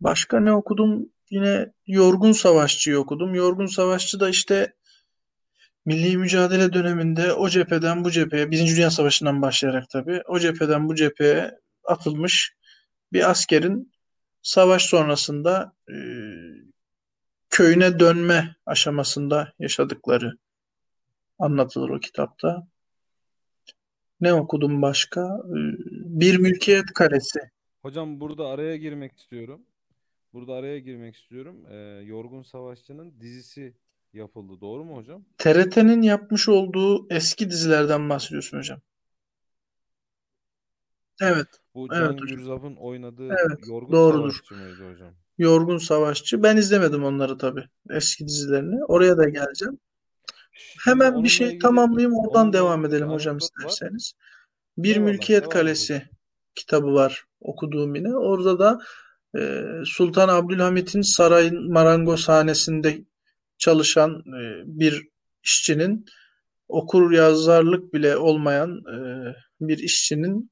Başka ne okudum? Yine Yorgun Savaşçı'yı okudum. Yorgun Savaşçı da işte milli mücadele döneminde o cepheden bu cepheye, Birinci Dünya Savaşı'ndan başlayarak tabii, o cepheden bu cepheye atılmış bir askerin savaş sonrasında e, köyüne dönme aşamasında yaşadıkları anlatılır o kitapta. Ne okudum başka? E, Bir Mülkiyet Kalesi. Hocam burada araya girmek istiyorum. Burada araya girmek istiyorum. E, Yorgun Savaşçı'nın dizisi yapıldı. Doğru mu hocam? T R T'nin yapmış olduğu eski dizilerden bahsediyorsun hocam. Evet. Bu Can Gürzap'ın oynadığı evet, Yorgun doğrudur. Savaşçı mıydı hocam? Yorgun Savaşçı. Ben izlemedim onları tabii. Eski dizilerini. Oraya da geleceğim. Hemen Şimdi bir şey tamamlayayım. Oradan onunla devam edelim hocam isterseniz. Var. Bir Eyvallah, Mülkiyet Kalesi var. Kitabı var okuduğum yine. Orada da e, Sultan Abdülhamit'in sarayın marangozhanesinde çalışan bir işçinin, okur yazarlık bile olmayan bir işçinin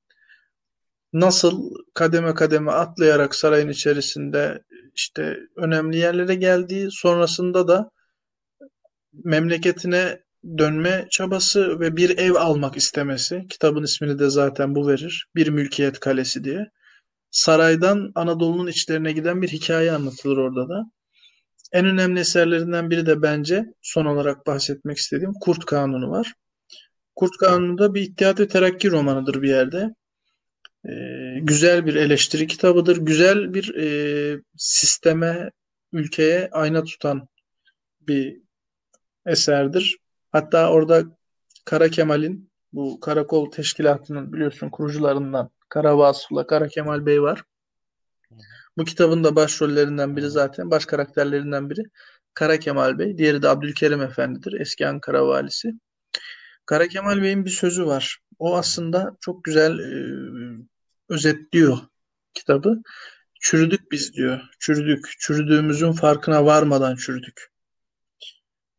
nasıl kademe kademe atlayarak sarayın içerisinde işte önemli yerlere geldiği, sonrasında da memleketine dönme çabası ve bir ev almak istemesi, kitabın ismini de zaten bu verir, Bir Mülkiyet Kalesi diye, saraydan Anadolu'nun içlerine giden bir hikaye anlatılır orada da. En önemli eserlerinden biri de bence son olarak bahsetmek istediğim Kurt Kanunu var. Kurt Kanunu da bir İttihat ve Terakki romanıdır bir yerde. Ee, güzel bir eleştiri kitabıdır. Güzel bir e, sisteme, ülkeye ayna tutan bir eserdir. Hatta orada Kara Kemal'in, bu karakol teşkilatının biliyorsun kurucularından Kara Vasıf'la Kara Kemal Bey var. Bu kitabın da başrollerinden biri zaten, baş karakterlerinden biri Kara Kemal Bey. Diğeri de Abdülkerim Efendi'dir, eski Ankara valisi. Kara Kemal Bey'in bir sözü var. O aslında çok güzel e, özetliyor kitabı. Çürüdük biz diyor. Çürüdük. Çürüdüğümüzün farkına varmadan çürüdük.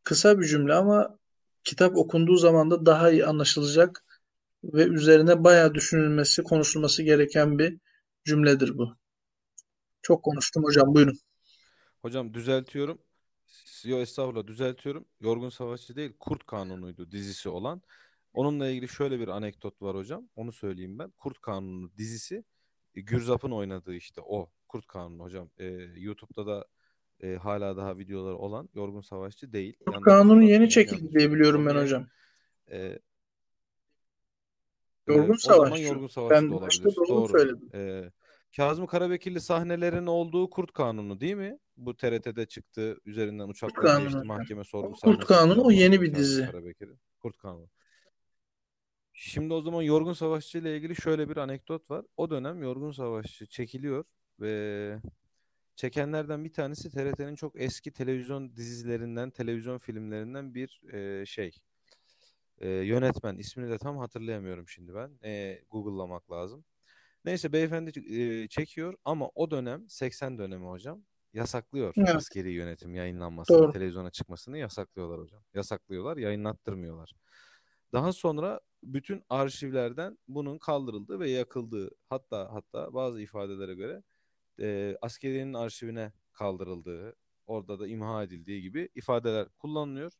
Kısa bir cümle ama kitap okunduğu zaman da daha iyi anlaşılacak ve üzerine bayağı düşünülmesi, konuşulması gereken bir cümledir bu. Çok konuştum hocam, buyurun. Hocam düzeltiyorum. Yo, estağfurullah, düzeltiyorum. Yorgun Savaşçı değil, Kurt Kanunu'ydu dizisi olan. Onunla ilgili şöyle bir anekdot var hocam. Onu söyleyeyim ben. Kurt Kanunu dizisi, Gürzap'ın oynadığı işte o Kurt Kanunu hocam. Ee, YouTube'da da e, hala daha videoları olan Yorgun Savaşçı değil. Kurt Kanunu yeni çekildi diye biliyorum ben hocam. Ee, Yorgun Savaşçı. Yorgun Savaşçı ben başta doğru söyledim. Ee, Kazım Karabekirli sahnelerin olduğu Kurt Kanunu değil mi? Bu T R T'de çıktı. Üzerinden uçaklar geçti. Mahkeme sorgu sahnesi. Kurt Kanunu o yeni bir dizi. Kurt Kanunu. Şimdi o zaman Yorgun Savaşçı ile ilgili şöyle bir anekdot var. O dönem Yorgun Savaşçı çekiliyor ve çekenlerden bir tanesi T R T'nin çok eski televizyon dizilerinden, televizyon filmlerinden bir e, şey. E, yönetmen. İsmini de tam hatırlayamıyorum şimdi ben. E, Google'lamak lazım. Neyse beyefendi e, çekiyor ama o dönem seksen dönemi hocam yasaklıyor. Evet. Askeri yönetim yayınlanmasını, doğru, televizyona çıkmasını yasaklıyorlar hocam. Yasaklıyorlar, yayınlattırmıyorlar. Daha sonra bütün arşivlerden bunun kaldırıldığı ve yakıldığı, hatta hatta bazı ifadelere göre e, askerinin arşivine kaldırıldığı, orada da imha edildiği gibi ifadeler kullanılıyor.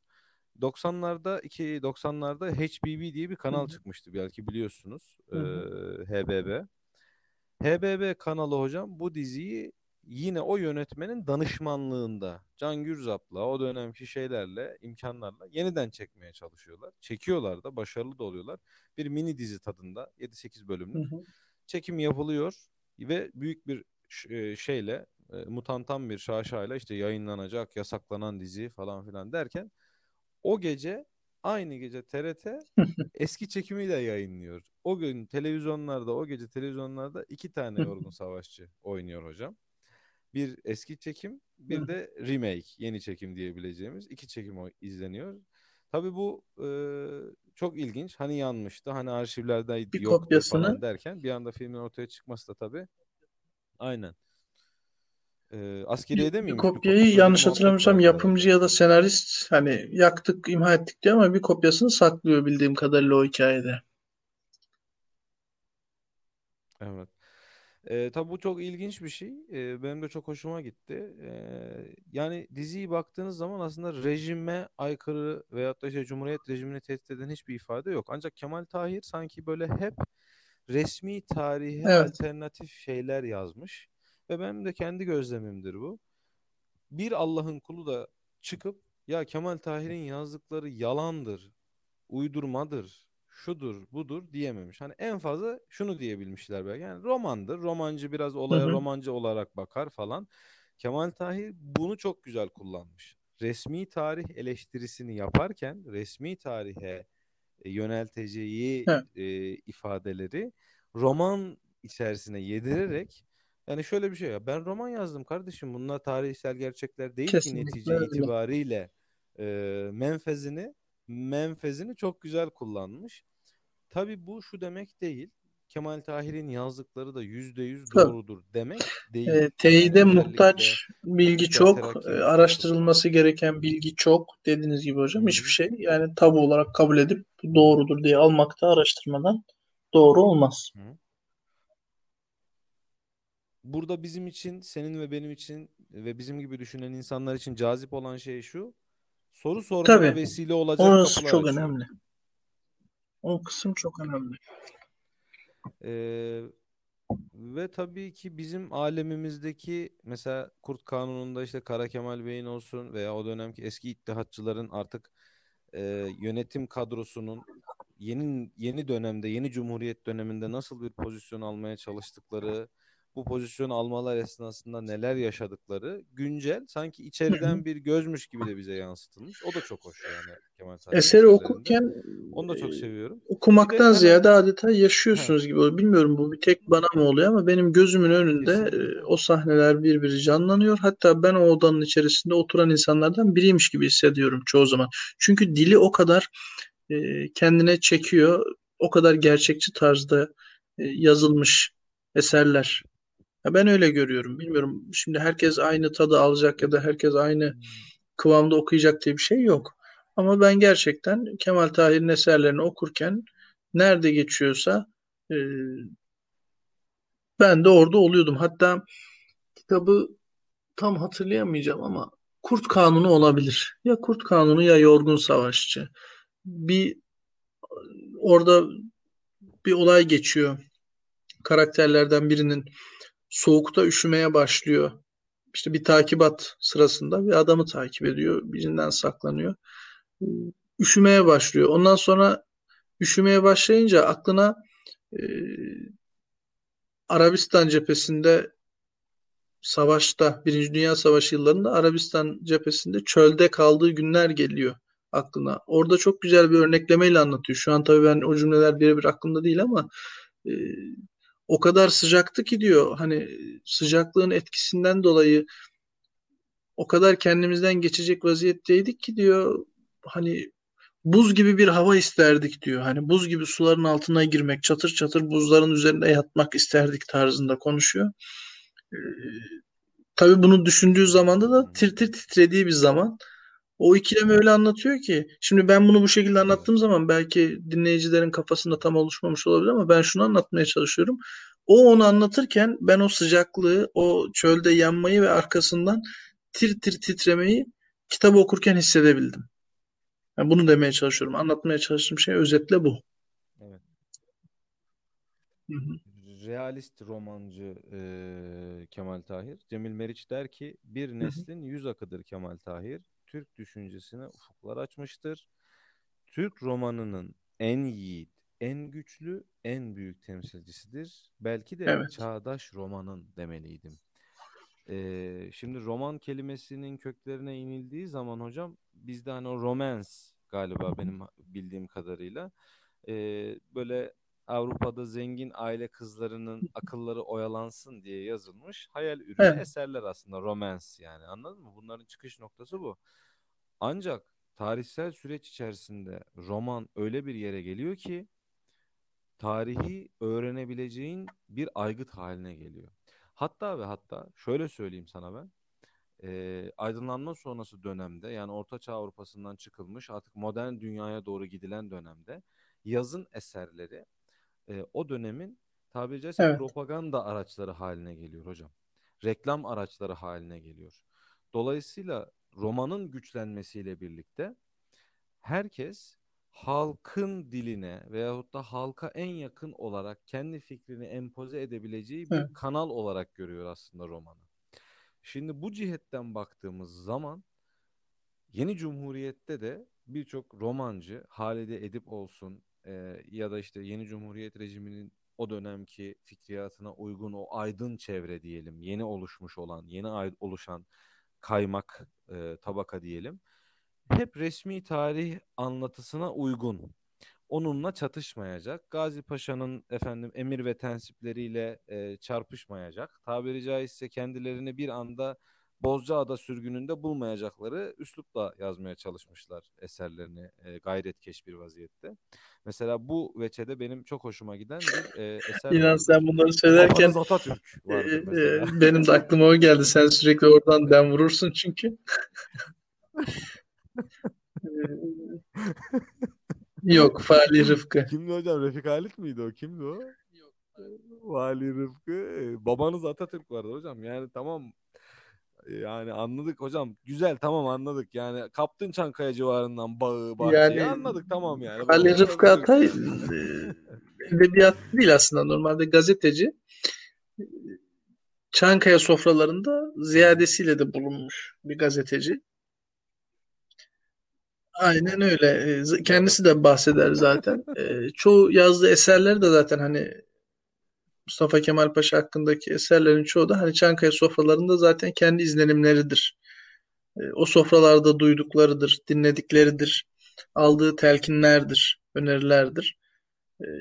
doksanlarda iki doksanlarda H B B diye bir kanal, hı hı, çıkmıştı belki biliyorsunuz. Hı hı. E, H B B. H B B kanalı hocam bu diziyi yine o yönetmenin danışmanlığında Can Gürzap'la, o dönemki şeylerle, imkanlarla yeniden çekmeye çalışıyorlar. Çekiyorlar da, başarılı da oluyorlar. Bir mini dizi tadında yedi sekiz bölümlük, hı hı, çekim yapılıyor ve büyük bir şeyle, mutantan bir şaşayla işte yayınlanacak, yasaklanan dizi falan filan derken o gece, aynı gece T R T eski çekimiyle yayınlıyor. O gün televizyonlarda, o gece televizyonlarda iki tane Yorgun Savaşçı oynuyor hocam. Bir eski çekim, bir de remake, yeni çekim diyebileceğimiz iki çekim izleniyor. Tabii bu e, çok ilginç. Hani yanmıştı, hani arşivlerde bir yoktu kopyasını falan derken bir anda filmin ortaya çıkması da tabii. Aynen. E, askeriyede miymiş? Bir kopyayı yanlış hatırlamıyorsam yapımcı ya da senarist hani yaktık, imha ettik diye, ama bir kopyasını saklıyor bildiğim kadarıyla o hikayede. Evet. E, tabi bu çok ilginç bir şey. E, benim de çok hoşuma gitti. E, yani diziyi baktığınız zaman aslında rejime aykırı veyahut da işte Cumhuriyet rejimini tehdit eden hiçbir ifade yok. Ancak Kemal Tahir sanki böyle hep resmi tarihe, evet, alternatif şeyler yazmış. Ve benim de kendi gözlemimdir bu. Bir Allah'ın kulu da çıkıp ya Kemal Tahir'in yazdıkları yalandır, uydurmadır, şudur, budur diyememiş. Hani en fazla şunu diyebilmişler belki. Yani romandır. Romancı biraz olaya, hı hı, romancı olarak bakar falan. Kemal Tahir bunu çok güzel kullanmış. Resmi tarih eleştirisini yaparken resmi tarihe yönelteceği e, ifadeleri roman içerisine yedirerek, yani şöyle bir şey ya, ben roman yazdım kardeşim. Bunlar tarihsel gerçekler değil, kesinlikle, ki netice öyle itibariyle e, menfezini menfezini çok güzel kullanmış. Tabii bu şu demek değil, Kemal Tahir'in yazdıkları da yüzde yüz doğrudur demek değil. E, teyide muhtaç bilgi çok, araştırılması gereken bilgi çok. Dediğiniz gibi hocam, hiçbir şey yani tabu olarak kabul edip doğrudur diye almakta, araştırmadan doğru olmaz. Burada bizim için, senin ve benim için ve bizim gibi düşünen insanlar için cazip olan şey şu: soru sormaya vesile olacak. Orası çok açıyor. Önemli. O kısım çok önemli. Ee, ve tabii ki bizim alemimizdeki mesela Kurt Kanunu'nda işte Kara Kemal Bey'in olsun veya o dönemki eski ittihatçıların artık e, yönetim kadrosunun yeni yeni dönemde, yeni Cumhuriyet döneminde nasıl bir pozisyon almaya çalıştıkları, bu pozisyon almalar esnasında neler yaşadıkları güncel, sanki içeriden bir gözmüş gibi de bize yansıtılmış. O da çok hoş yani. Kemal Tahir eseri okurken onu da çok seviyorum. Okumaktan de, ziyade hani, adeta yaşıyorsunuz he. gibi. Bilmiyorum, bu bir tek bana mı oluyor ama benim gözümün önünde Kesinlikle. o sahneler birbiri canlanıyor. Hatta ben o odanın içerisinde oturan insanlardan biriymiş gibi hissediyorum çoğu zaman. Çünkü dili o kadar kendine çekiyor. O kadar gerçekçi tarzda yazılmış eserler. Ya ben öyle görüyorum. Bilmiyorum, şimdi herkes aynı tadı alacak ya da herkes aynı kıvamda okuyacak diye bir şey yok. Ama ben gerçekten Kemal Tahir'in eserlerini okurken nerede geçiyorsa e, ben de orada oluyordum. Hatta kitabı tam hatırlayamayacağım ama Kurt Kanunu olabilir. Ya Kurt Kanunu ya Yorgun Savaşçı. Bir orada bir olay geçiyor. Karakterlerden birinin soğukta üşümeye başlıyor. İşte bir takibat sırasında bir adamı takip ediyor. Birinden saklanıyor. Üşümeye başlıyor. Ondan sonra üşümeye başlayınca aklına e, Arabistan cephesinde savaşta, Birinci Dünya Savaşı yıllarında Arabistan cephesinde çölde kaldığı günler geliyor aklına. Orada çok güzel bir örneklemeyle anlatıyor. Şu an tabii ben o cümleler birebir aklımda değil ama e, o kadar sıcaktı ki diyor, hani sıcaklığın etkisinden dolayı o kadar kendimizden geçecek vaziyetteydik ki diyor, hani buz gibi bir hava isterdik diyor. Hani buz gibi suların altına girmek, çatır çatır buzların üzerinde yatmak isterdik tarzında konuşuyor. Ee, tabii bunu düşündüğü zamanda da tir tir titrediği bir zaman. O ikilemi öyle anlatıyor ki, şimdi ben bunu bu şekilde anlattığım zaman belki dinleyicilerin kafasında tam oluşmamış olabilir ama ben şunu anlatmaya çalışıyorum. O onu anlatırken ben o sıcaklığı, o çölde yanmayı ve arkasından tir tir titremeyi kitabı okurken hissedebildim. Yani bunu demeye çalışıyorum. Anlatmaya çalıştığım şey özetle bu. Evet. Hı hı. Realist romancı e, Kemal Tahir. Cemil Meriç der ki, bir neslin yüz akıdır Kemal Tahir. Türk düşüncesine ufuklar açmıştır. Türk romanının en yiğit, en güçlü, en büyük temsilcisidir. Belki de evet. çağdaş romanın demeliydim. Ee, şimdi roman kelimesinin köklerine inildiği zaman hocam, bizde hani o romans galiba benim bildiğim kadarıyla e, böyle Avrupa'da zengin aile kızlarının akılları oyalansın diye yazılmış hayal ürünü evet. eserler aslında, romans yani, anladın mı? Bunların çıkış noktası bu. Ancak tarihsel süreç içerisinde roman öyle bir yere geliyor ki tarihi öğrenebileceğin bir aygıt haline geliyor. Hatta ve hatta şöyle söyleyeyim sana ben, e, aydınlanma sonrası dönemde, yani Orta Çağ Avrupa'sından çıkılmış artık modern dünyaya doğru gidilen dönemde yazın eserleri E, o dönemin tabiri caizse evet. propaganda araçları haline geliyor hocam. Reklam araçları haline geliyor. Dolayısıyla romanın güçlenmesiyle birlikte herkes halkın diline veyahut da halka en yakın olarak kendi fikrini empoze edebileceği bir evet. kanal olarak görüyor aslında romanı. Şimdi bu cihetten baktığımız zaman yeni cumhuriyette de birçok romancı, Halide Edip olsun, Ee, ya da işte yeni cumhuriyet rejiminin o dönemki fikriyatına uygun o aydın çevre diyelim, yeni oluşmuş olan, yeni ay- oluşan kaymak e, tabaka diyelim, hep resmi tarih anlatısına uygun, onunla çatışmayacak, Gazi Paşa'nın efendim emir ve tensipleriyle e, çarpışmayacak, tabiri caizse kendilerini bir anda Bozcaada sürgününde bulmayacakları üslupla yazmaya çalışmışlar eserlerini, e, gayretkeş bir vaziyette. Mesela bu veçede benim çok hoşuma giden bir e, eser. İnan sen bunları söylerken e, e, benim de aklıma o geldi. Sen sürekli oradan dem vurursun çünkü. Yok, Fali Rıfkı. Kimdi hocam? Refik Halit miydi o? Kimdi o? Yok. Fali Rıfkı. Babanız Atatürk vardı hocam. Yani tamam. Yani anladık hocam. Güzel, tamam anladık. Yani kaptın Çankaya civarından bağı, bahçeyi yani, anladık tamam yani. Halil Rıfkı Atay edebiyat değil aslında, normalde gazeteci. Çankaya sofralarında ziyadesiyle de bulunmuş bir gazeteci. Aynen öyle. Kendisi de bahseder zaten. Çoğu yazdığı eserler de zaten hani Mustafa Kemal Paşa hakkındaki eserlerin çoğu da hani Çankaya sofralarında zaten kendi izlenimleridir. O sofralarda duyduklarıdır, dinledikleridir, aldığı telkinlerdir, önerilerdir.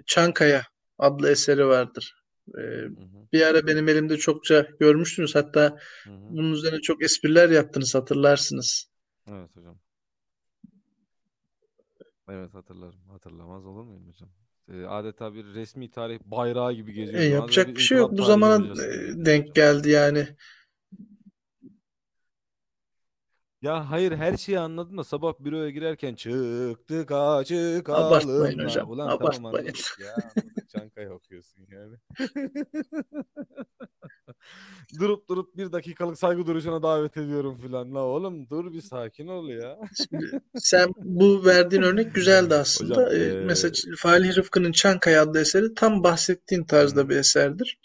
Çankaya adlı eseri vardır. Bir ara benim elimde çokça görmüştünüz. Hatta bunun üzerine çok espriler yaptınız, hatırlarsınız. Evet hocam. Evet hatırlarım. Hatırlamaz olur muyum hocam? Adeta bir resmi tarih bayrağı gibi geziyor. E, yapacak bir şey yok. Bu zamana denk geldi yani. Ya hayır, her şeyi anladım da sabah büroya girerken çıktık açık alınlar. Abartmayın hocam. Ulan, abartmayın. Tamam, ya, Çankaya okuyorsun yani. Durup durup bir dakikalık saygı duruşuna davet ediyorum filan. La oğlum dur bir sakin ol ya. Şimdi sen bu verdiğin örnek güzeldi aslında. Hocam, ee... Mesela Falih Rıfkı'nın Çankaya adlı eseri tam bahsettiğin tarzda bir eserdir.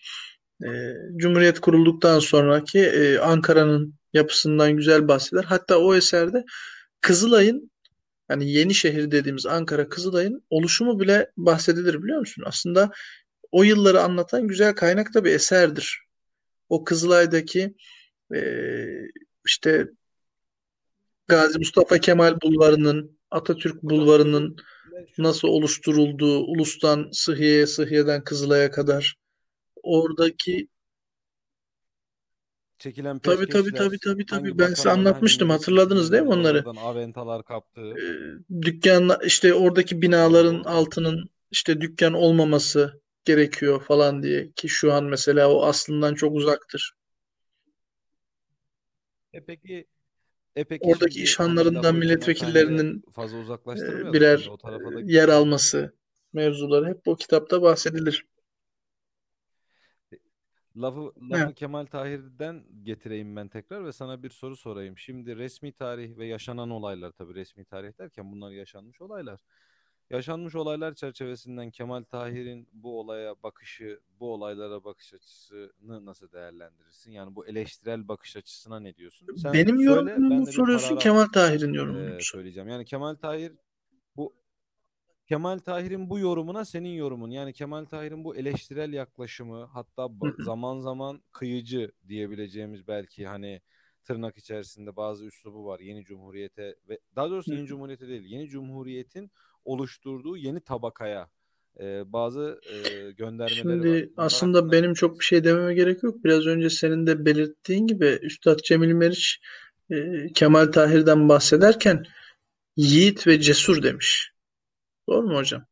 Ee, Cumhuriyet kurulduktan sonraki e, Ankara'nın yapısından güzel bahseder. Hatta o eserde Kızılay'ın, yani Yenişehir dediğimiz Ankara Kızılay'ın oluşumu bile bahsedilir, biliyor musun? Aslında o yılları anlatan güzel kaynakta bir eserdir. O Kızılay'daki e, işte Gazi Mustafa Kemal Bulvarı'nın, Atatürk Bulvarı'nın nasıl oluşturulduğu, Ulus'tan Sıhhiye'ye, Sıhhiye'den Kızılay'a kadar oradaki çekilen tabii tabii tabii tabii tabii ben size anlatmıştım, hatırladınız değil mi onları? Aventalar kaptı. Ee, dükkan işte oradaki binaların altının işte dükkan olmaması gerekiyor falan diye, ki şu an mesela o aslından çok uzaktır. E peki, e peki oradaki iş hanlarından milletvekillerinin fazla uzaklaştırmıyor birer o tarafa da yer alması mevzuları hep o kitapta bahsedilir. Lafı, lafı evet. Kemal Tahir'den getireyim ben tekrar ve sana bir soru sorayım. Şimdi resmi tarih ve yaşanan olaylar, tabii resmi tarih derken bunlar yaşanmış olaylar. Yaşanmış olaylar çerçevesinden Kemal Tahir'in bu olaya bakışı, bu olaylara bakış açısını nasıl değerlendirirsin? Yani bu eleştirel bakış açısına ne diyorsun? Sen benim söyle, yorumumu ben soruyorsun, Kemal Tahir'in yorumunu söyleyeceğim. Yani Kemal Tahir bu Kemal Tahir'in bu yorumuna senin yorumun. Yani Kemal Tahir'in bu eleştirel yaklaşımı, hatta zaman zaman kıyıcı diyebileceğimiz, belki hani tırnak içerisinde bazı üslubu var. Yeni Cumhuriyete ve daha doğrusu yeni Cumhuriyete değil, yeni Cumhuriyet'in oluşturduğu yeni tabakaya e, bazı e, göndermeleri Şimdi var. Şimdi aslında hakkında... benim çok bir şey dememe gerek yok. Biraz önce senin de belirttiğin gibi Üstad Cemil Meriç e, Kemal Tahir'den bahsederken yiğit ve cesur demiş. Doğru mu hocam?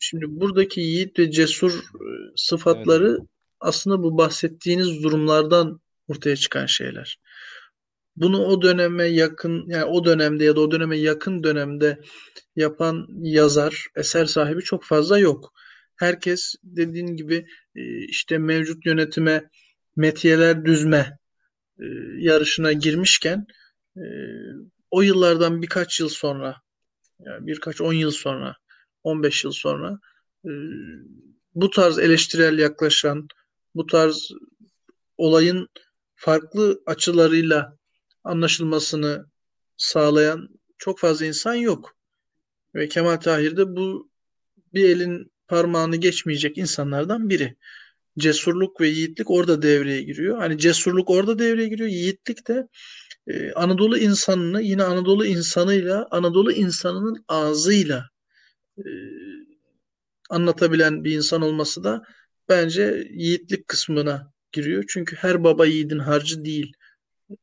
Şimdi buradaki yiğit ve cesur sıfatları evet. aslında bu bahsettiğiniz durumlardan ortaya çıkan şeyler. Bunu o döneme yakın, yani o dönemde ya da o döneme yakın dönemde yapan yazar, eser sahibi çok fazla yok. Herkes dediğin gibi işte mevcut yönetime metiyeler düzme yarışına girmişken o yıllardan birkaç yıl sonra, yani birkaç on yıl sonra, on beş yıl sonra e, bu tarz eleştirel yaklaşan, bu tarz olayın farklı açılarıyla anlaşılmasını sağlayan çok fazla insan yok. Ve Kemal Tahir de bu bir elin parmağını geçmeyecek insanlardan biri. Cesurluk ve yiğitlik orada devreye giriyor. Hani cesurluk orada devreye giriyor, yiğitlik de Anadolu insanını yine Anadolu insanıyla, Anadolu insanının ağzıyla e, anlatabilen bir insan olması da bence yiğitlik kısmına giriyor. Çünkü her baba yiğidin harcı değil.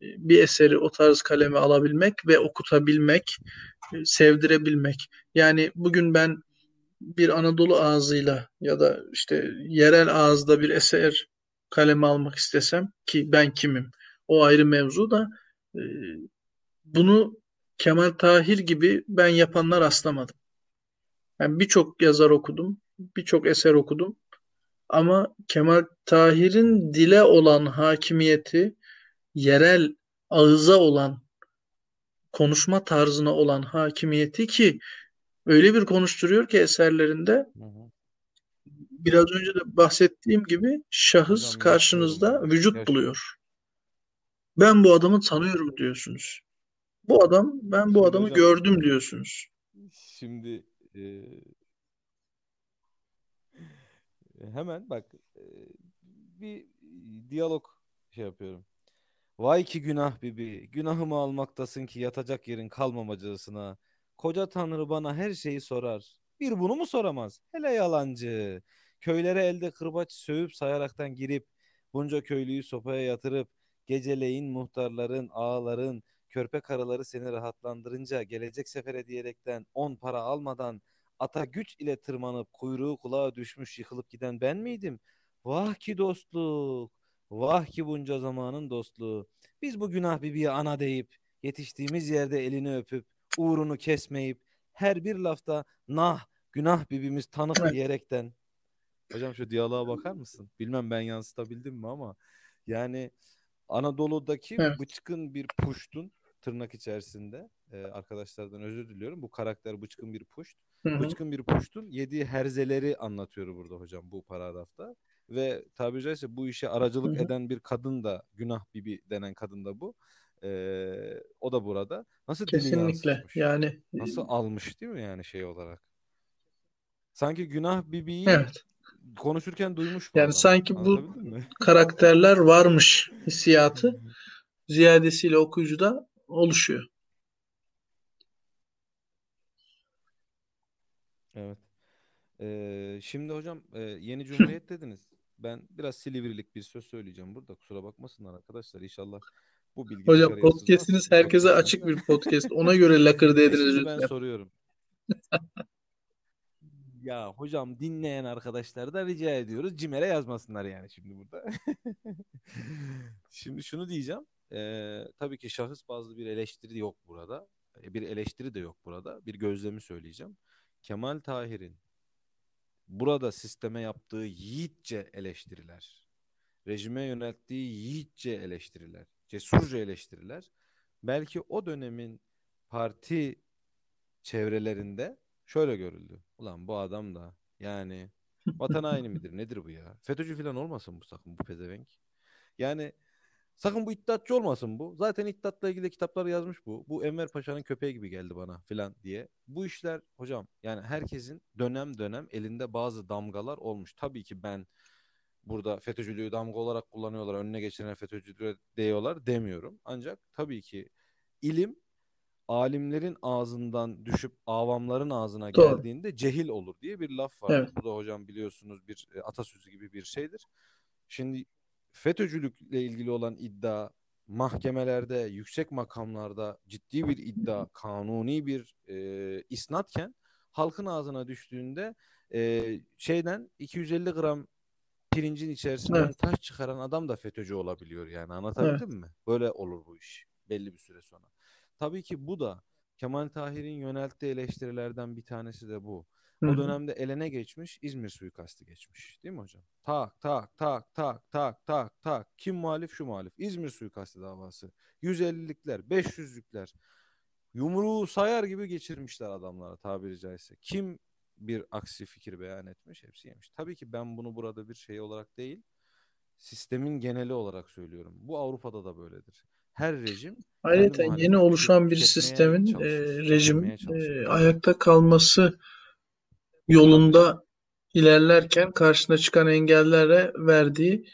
Bir eseri o tarz kaleme alabilmek ve okutabilmek, e, sevdirebilmek. Yani bugün ben bir Anadolu ağzıyla ya da işte yerel ağızda bir eser kaleme almak istesem, ki ben kimim? O ayrı mevzu da bunu Kemal Tahir gibi ben yapanlar rastlamadım. Yani birçok yazar okudum, birçok eser okudum ama Kemal Tahir'in dile olan hakimiyeti, yerel ağıza olan, konuşma tarzına olan hakimiyeti, ki öyle bir konuşturuyor ki eserlerinde, biraz önce de bahsettiğim gibi şahıs karşınızda vücut buluyor. Ben bu adamı tanıyorum diyorsunuz. Bu adam, ben bu şimdi adamı hocam, gördüm diyorsunuz. Şimdi e, Hemen bak bir diyalog şey yapıyorum. Vay ki günah bibi, günahımı almaktasın ki yatacak yerin kalmamacasına. Koca Tanrı bana her şeyi sorar. Bir bunu mu soramaz? Hele yalancı. Köylere elde kırbaç sövüp sayaraktan girip, bunca köylüyü sopaya yatırıp, geceleyin muhtarların, ağaların, körpe karıları seni rahatlandırınca, gelecek sefere diyerekten on para almadan, ata güç ile tırmanıp kuyruğu kulağa düşmüş yıkılıp giden ben miydim? Vah ki dostluk, vah ki bunca zamanın dostluğu. Biz bu günah bibiye ana deyip, yetiştiğimiz yerde elini öpüp, uğrunu kesmeyip, her bir lafta nah günah bibimiz tanık diyerekten. Hocam şu diyaloğa bakar mısın? Bilmem ben yansıtabildim mi ama yani Anadolu'daki evet. bıçkın bir puştun tırnak içerisinde e, arkadaşlardan özür diliyorum. Bu karakter bıçkın bir puşt. Hı-hı. Bıçkın bir puştun yediği herzeleri anlatıyor burada hocam bu paragrafta. Ve tabiri caizse bu işe aracılık Hı-hı. eden bir kadın da, günah bibi denen kadın da bu. Ee, o da burada. Nasıl kesinlikle yani nasıl almış değil mi yani şey olarak? Sanki günah bibiyi evet. konuşurken duymuş. Yani bana. Sanki bu karakterler varmış hissiyatı ziyadesiyle okuyucuda oluşuyor. Evet. Ee, şimdi hocam yeni cumhuriyet dediniz. Ben biraz Silivrilik bir söz söyleyeceğim burada. Kusura bakmasınlar arkadaşlar. İnşallah bu bilgi. Hocam podcast'iniz herkese açık bir podcast. Ona göre lakırdı ediniz lütfen. Ben soruyorum. Ya hocam dinleyen arkadaşlar da rica ediyoruz. Cimer'e yazmasınlar yani şimdi burada. Şimdi şunu diyeceğim. Ee, tabii ki şahıs bazlı bir eleştiri yok burada. Bir eleştiri de yok burada. Bir gözlemi söyleyeceğim. Kemal Tahir'in burada sisteme yaptığı yiğitçe eleştiriler, rejime yönelttiği yiğitçe eleştiriler, cesurca eleştiriler belki o dönemin parti çevrelerinde şöyle görüldü. Ulan bu adam da yani vatan haini midir nedir bu ya? FETÖ'cü falan olmasın bu sakın bu pezevenk. Yani sakın bu iddiatçı olmasın bu. Zaten iddiatla ilgili kitaplar yazmış bu. Bu Enver Paşa'nın köpeği gibi geldi bana falan diye. Bu işler hocam yani herkesin dönem dönem elinde bazı damgalar olmuş. Tabii ki ben burada FETÖ'cülüğü damga olarak kullanıyorlar, önüne geçirene FETÖ'cülüğü değiyorlar demiyorum. Ancak tabii ki ilim alimlerin ağzından düşüp avamların ağzına doğru. geldiğinde cehil olur diye bir laf var. Evet. Bu da hocam biliyorsunuz bir atasözü gibi bir şeydir. Şimdi FETÖ'cülükle ilgili olan iddia mahkemelerde, yüksek makamlarda ciddi bir iddia, kanuni bir e, isnatken halkın ağzına düştüğünde e, şeyden iki yüz elli gram pirincin içerisinden evet. taş çıkaran adam da FETÖ'cü olabiliyor yani anlatabildim evet. mi? Böyle olur bu iş belli bir süre sonra. Tabii ki bu da Kemal Tahir'in yönelttiği eleştirilerden bir tanesi de bu. O dönemde elene geçmiş, İzmir suikastı geçmiş. Değil mi hocam? Tak, tak, tak, tak, tak, tak, tak. Kim muhalif, şu muhalif. İzmir suikastı davası. yüz ellilikler, beş yüzlükler. Yumruğu sayar gibi geçirmişler adamlara tabiri caizse. Kim bir aksi fikir beyan etmiş, hepsi yemiş. Tabii ki ben bunu burada bir şey olarak değil, sistemin geneli olarak söylüyorum. Bu Avrupa'da da böyledir. Her rejim... Ayrıca yeni oluşan bir sistemin e, rejim e, ayakta kalması... yolunda ilerlerken karşına çıkan engellere verdiği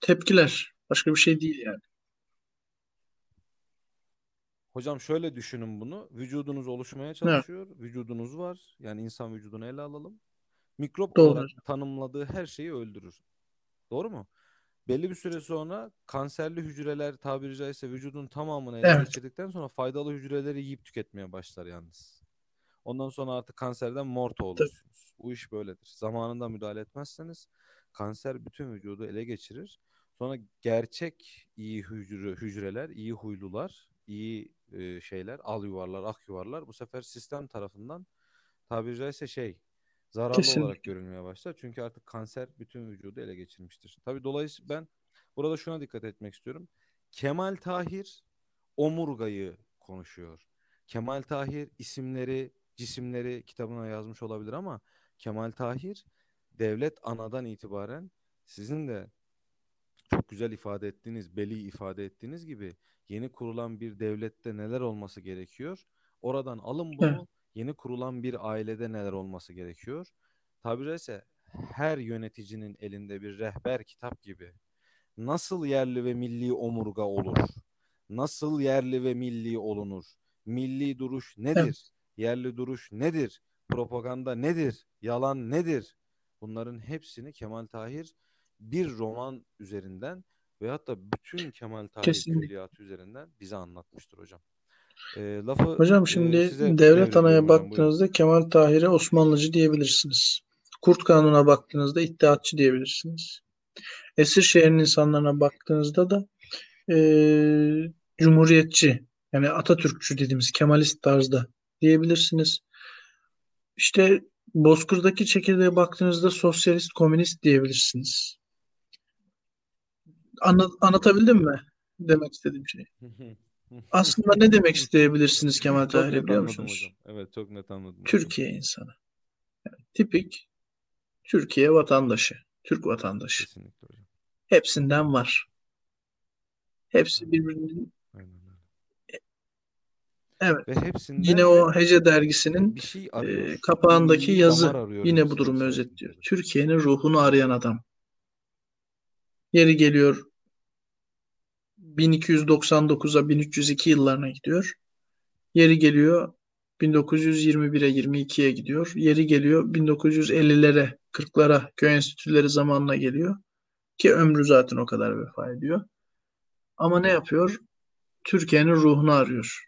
tepkiler. Başka bir şey değil yani. Hocam şöyle düşünün bunu. Vücudunuz oluşmaya çalışıyor. Evet. Vücudunuz var. Yani insan vücudunu ele alalım. Mikrop Doğru. olarak tanımladığı her şeyi öldürür. Doğru mu? Belli bir süre sonra kanserli hücreler tabiri caizse vücudun tamamını ele evet. geçirdikten sonra faydalı hücreleri yiyip tüketmeye başlar yalnız. Ondan sonra artık kanserden morto olursunuz. Bu iş böyledir. Zamanında müdahale etmezseniz kanser bütün vücudu ele geçirir. Sonra gerçek iyi hücre, hücreler, iyi huylular, iyi e, şeyler, al yuvarlar, ak yuvarlar bu sefer sistem tarafından tabiri caizse şey zararlı Kesinlikle. Olarak görülmeye başlar. Çünkü artık kanser bütün vücudu ele geçirmiştir. Tabii dolayısıyla ben burada şuna dikkat etmek istiyorum. Kemal Tahir omurgayı konuşuyor. Kemal Tahir isimleri cisimleri kitabına yazmış olabilir ama Kemal Tahir Devlet Ana'dan itibaren sizin de çok güzel ifade ettiğiniz, beli ifade ettiğiniz gibi yeni kurulan bir devlette neler olması gerekiyor? Oradan alın bunu. Yeni kurulan bir ailede neler olması gerekiyor? Tabiri caizse her yöneticinin elinde bir rehber kitap gibi nasıl yerli ve milli omurga olur? Nasıl yerli ve milli olunur? Milli duruş nedir? Evet. Yerli duruş nedir? Propaganda nedir? Yalan nedir? Bunların hepsini Kemal Tahir bir roman üzerinden ve hatta bütün Kemal Tahir külliyatı üzerinden bize anlatmıştır hocam. E, lafı hocam şimdi e, Devlet Ana'ya baktığınızda buyurun. Kemal Tahir'e Osmanlıcı diyebilirsiniz. Kurt Kanunu'na baktığınızda İttihatçı diyebilirsiniz. Esir Şehrin insanlarına baktığınızda da e, Cumhuriyetçi, yani Atatürkçü dediğimiz Kemalist tarzda diyebilirsiniz. İşte Bozkır'daki Çekirdeğe baktığınızda sosyalist, komünist diyebilirsiniz. Anlat, anlatabildim mi demek istediğim şeyi? Aslında ne demek isteyebilirsiniz Kemal Tahir'e, biliyor musunuz? Evet, çok net anladım. Türkiye insanı. Yani tipik Türkiye vatandaşı. Türk vatandaşı. Kesinlikle. Hepsinden var. Hepsi birbirinin. Aynen. Evet. Ve hepsinde yine o Hece dergisinin şey e, kapağındaki yazı yine bu durumu özetliyor. Türkiye'nin ruhunu arayan adam. Yeri geliyor bin iki yüz doksan dokuza bin üç yüz iki yıllarına gidiyor. Yeri geliyor bin dokuz yüz yirmi bire yirmi ikiye gidiyor. Yeri geliyor bin dokuz yüz ellilere, kırklara, köy enstitüleri zamanına geliyor. Ki ömrü zaten o kadar vefa ediyor. Ama ne yapıyor? Türkiye'nin ruhunu arıyor.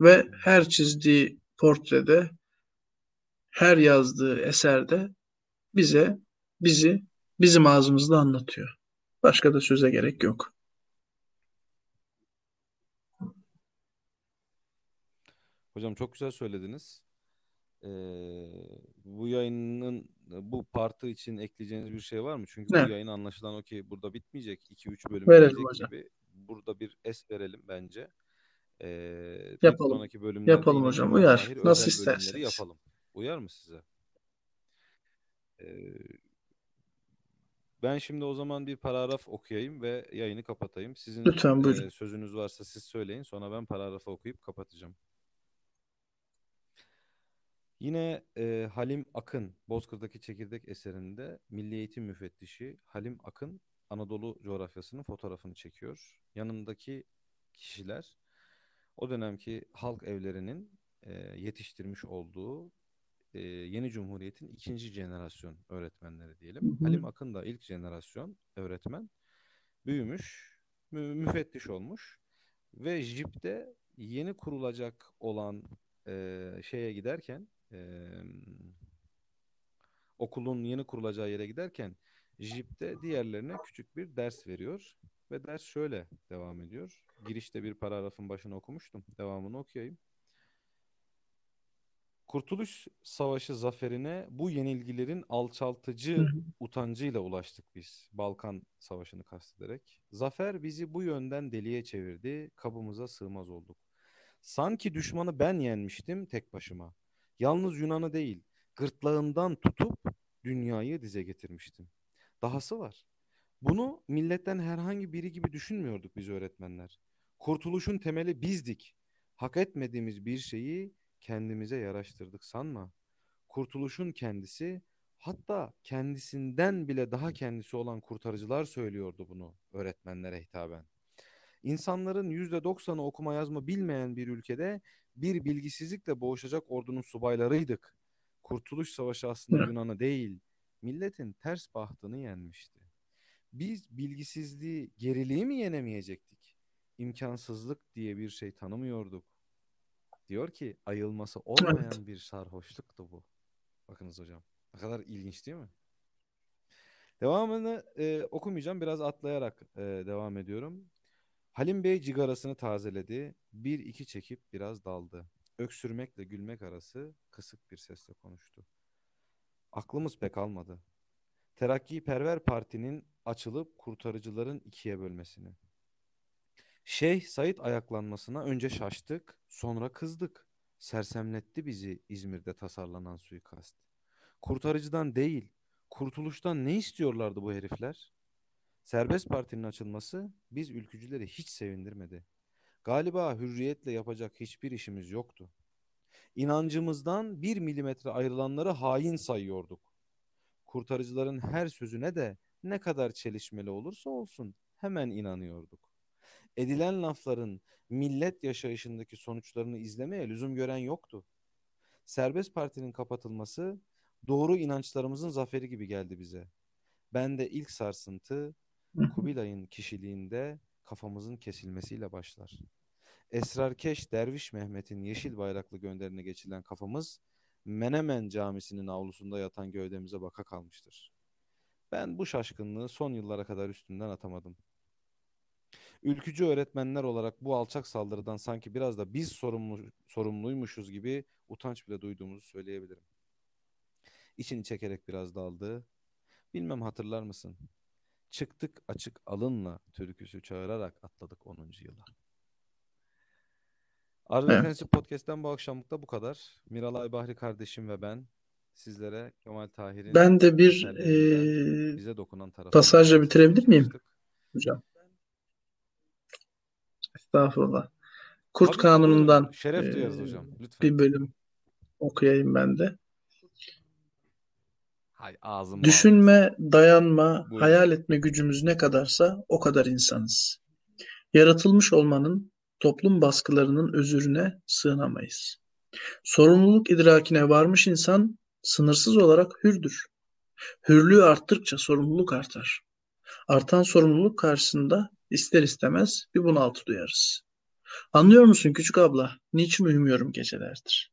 Ve her çizdiği portrede, her yazdığı eserde bize, bizi, bizim ağzımızla anlatıyor. Başka da söze gerek yok. Hocam çok güzel söylediniz. Ee, bu yayının bu partı için ekleyeceğiniz bir şey var mı? Çünkü ne? Bu yayın anlaşılan o ki burada bitmeyecek. iki üç bölüm verelim gibi. Burada bir es verelim bence. Ee, yapalım. Yapalım hocam. Uyar. Nasıl isterseniz. Yapalım. Uyar mı size? Ee, ben şimdi o zaman bir paragraf okuyayım ve yayını kapatayım. Sizin lütfen, e, sözünüz varsa siz söyleyin. Sonra ben paragrafı okuyup kapatacağım. Yine e, Halim Akın, Bozkır'daki Çekirdek eserinde Milli Eğitim Müfettişi Halim Akın Anadolu coğrafyasının fotoğrafını çekiyor. Yanındaki kişiler o dönemki halk evlerinin e, yetiştirmiş olduğu e, yeni cumhuriyetin ikinci jenerasyon öğretmenleri diyelim. Halim Akın da ilk jenerasyon öğretmen, büyümüş, mü- müfettiş olmuş ve jipte yeni kurulacak olan e, şeye giderken, e, okulun yeni kurulacağı yere giderken jipte diğerlerine küçük bir ders veriyor. Ve ders şöyle devam ediyor. Girişte bir paragrafın başını okumuştum. Devamını okuyayım. Kurtuluş Savaşı zaferine bu yenilgilerin alçaltıcı utancıyla ulaştık biz. Balkan Savaşı'nı kastederek. Zafer bizi bu yönden deliye çevirdi. Kabımıza sığmaz olduk. Sanki düşmanı ben yenmiştim tek başıma. Yalnız Yunan'ı değil, gırtlağından tutup dünyayı dize getirmiştim. Dahası var. Bunu milletten herhangi biri gibi düşünmüyorduk biz öğretmenler. Kurtuluşun temeli bizdik. Hak etmediğimiz bir şeyi kendimize yaraştırdık sanma. Kurtuluşun kendisi, hatta kendisinden bile daha kendisi olan kurtarıcılar söylüyordu bunu öğretmenlere hitaben. İnsanların yüzde doksanı okuma yazma bilmeyen bir ülkede bir bilgisizlikle boğuşacak ordunun subaylarıydık. Kurtuluş Savaşı aslında Yunan'ı değil, milletin ters bahtını yenmişti. Biz bilgisizliği, geriliği mi yenemeyecektik? İmkansızlık diye bir şey tanımıyorduk. Diyor ki ayılması olmayan evet. bir sarhoşluktu bu. Bakınız hocam. Ne kadar ilginç değil mi? Devamını e, okumayacağım. Biraz atlayarak e, devam ediyorum. Halim Bey cigarasını tazeledi. Bir iki çekip biraz daldı. Öksürmekle gülmek arası kısık bir sesle konuştu. Aklımız pek almadı. Terakkiperver Parti'nin açılıp kurtarıcıların ikiye bölmesini. Şeyh Said ayaklanmasına önce şaştık, sonra kızdık. Sersemletti bizi İzmir'de tasarlanan suikast. Kurtarıcıdan değil, kurtuluştan ne istiyorlardı bu herifler? Serbest Parti'nin açılması biz ülkücüleri hiç sevindirmedi. Galiba hürriyetle yapacak hiçbir işimiz yoktu. İnancımızdan bir milimetre ayrılanları hain sayıyorduk. kurtarıcıların her sözüne de ne kadar çelişmeli olursa olsun hemen inanıyorduk. Edilen lafların millet yaşayışındaki sonuçlarını izlemeye lüzum gören yoktu. Serbest partinin kapatılması doğru inançlarımızın zaferi gibi geldi bize. Ben de ilk sarsıntı Kubilay'ın kişiliğinde kafamızın kesilmesiyle başlar. Esrarkeş Derviş Mehmet'in yeşil bayraklı gönderine geçilen kafamız Menemen Camisi'nin avlusunda yatan gövdemize baka kalmıştır. Ben bu şaşkınlığı son yıllara kadar üstümden atamadım. Ülkücü öğretmenler olarak bu alçak saldırıdan sanki biraz da biz sorumlu, sorumluymuşuz gibi utanç bile duyduğumuzu söyleyebilirim. İçini çekerek biraz daldı. Bilmem hatırlar mısın? Çıktık açık alınla türküsü çağırarak atladık onuncu yıla. Ardıtensi evet. Podcast'ten bu akşamlık da bu kadar. Miralay Bahri kardeşim ve ben sizlere Kemal Tahir'in... Ben de bir ee, bize dokunan pasajla bitirebilir miyim? Hocam. Estağfurullah. Kurt Abi, Kanunu'ndan şeref e, duyarız hocam. Lütfen. Bir bölüm okuyayım ben de. Hay, Düşünme, ağzım. dayanma, Buyurun. hayal etme gücümüz ne kadarsa o kadar insanız. Yaratılmış olmanın toplum baskılarının özürüne sığınamayız. Sorumluluk idrakine varmış insan sınırsız olarak hürdür. Hürlüğü arttıkça sorumluluk artar. Artan sorumluluk karşısında ister istemez bir bunaltı duyarız. Anlıyor musun küçük abla? Niçin uyumuyorum gecelerdir?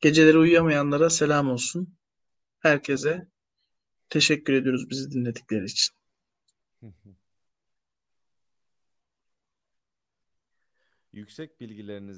Geceleri uyuyamayanlara selam olsun. Herkese teşekkür ediyoruz bizi dinledikleri için. Yüksek bilgileriniz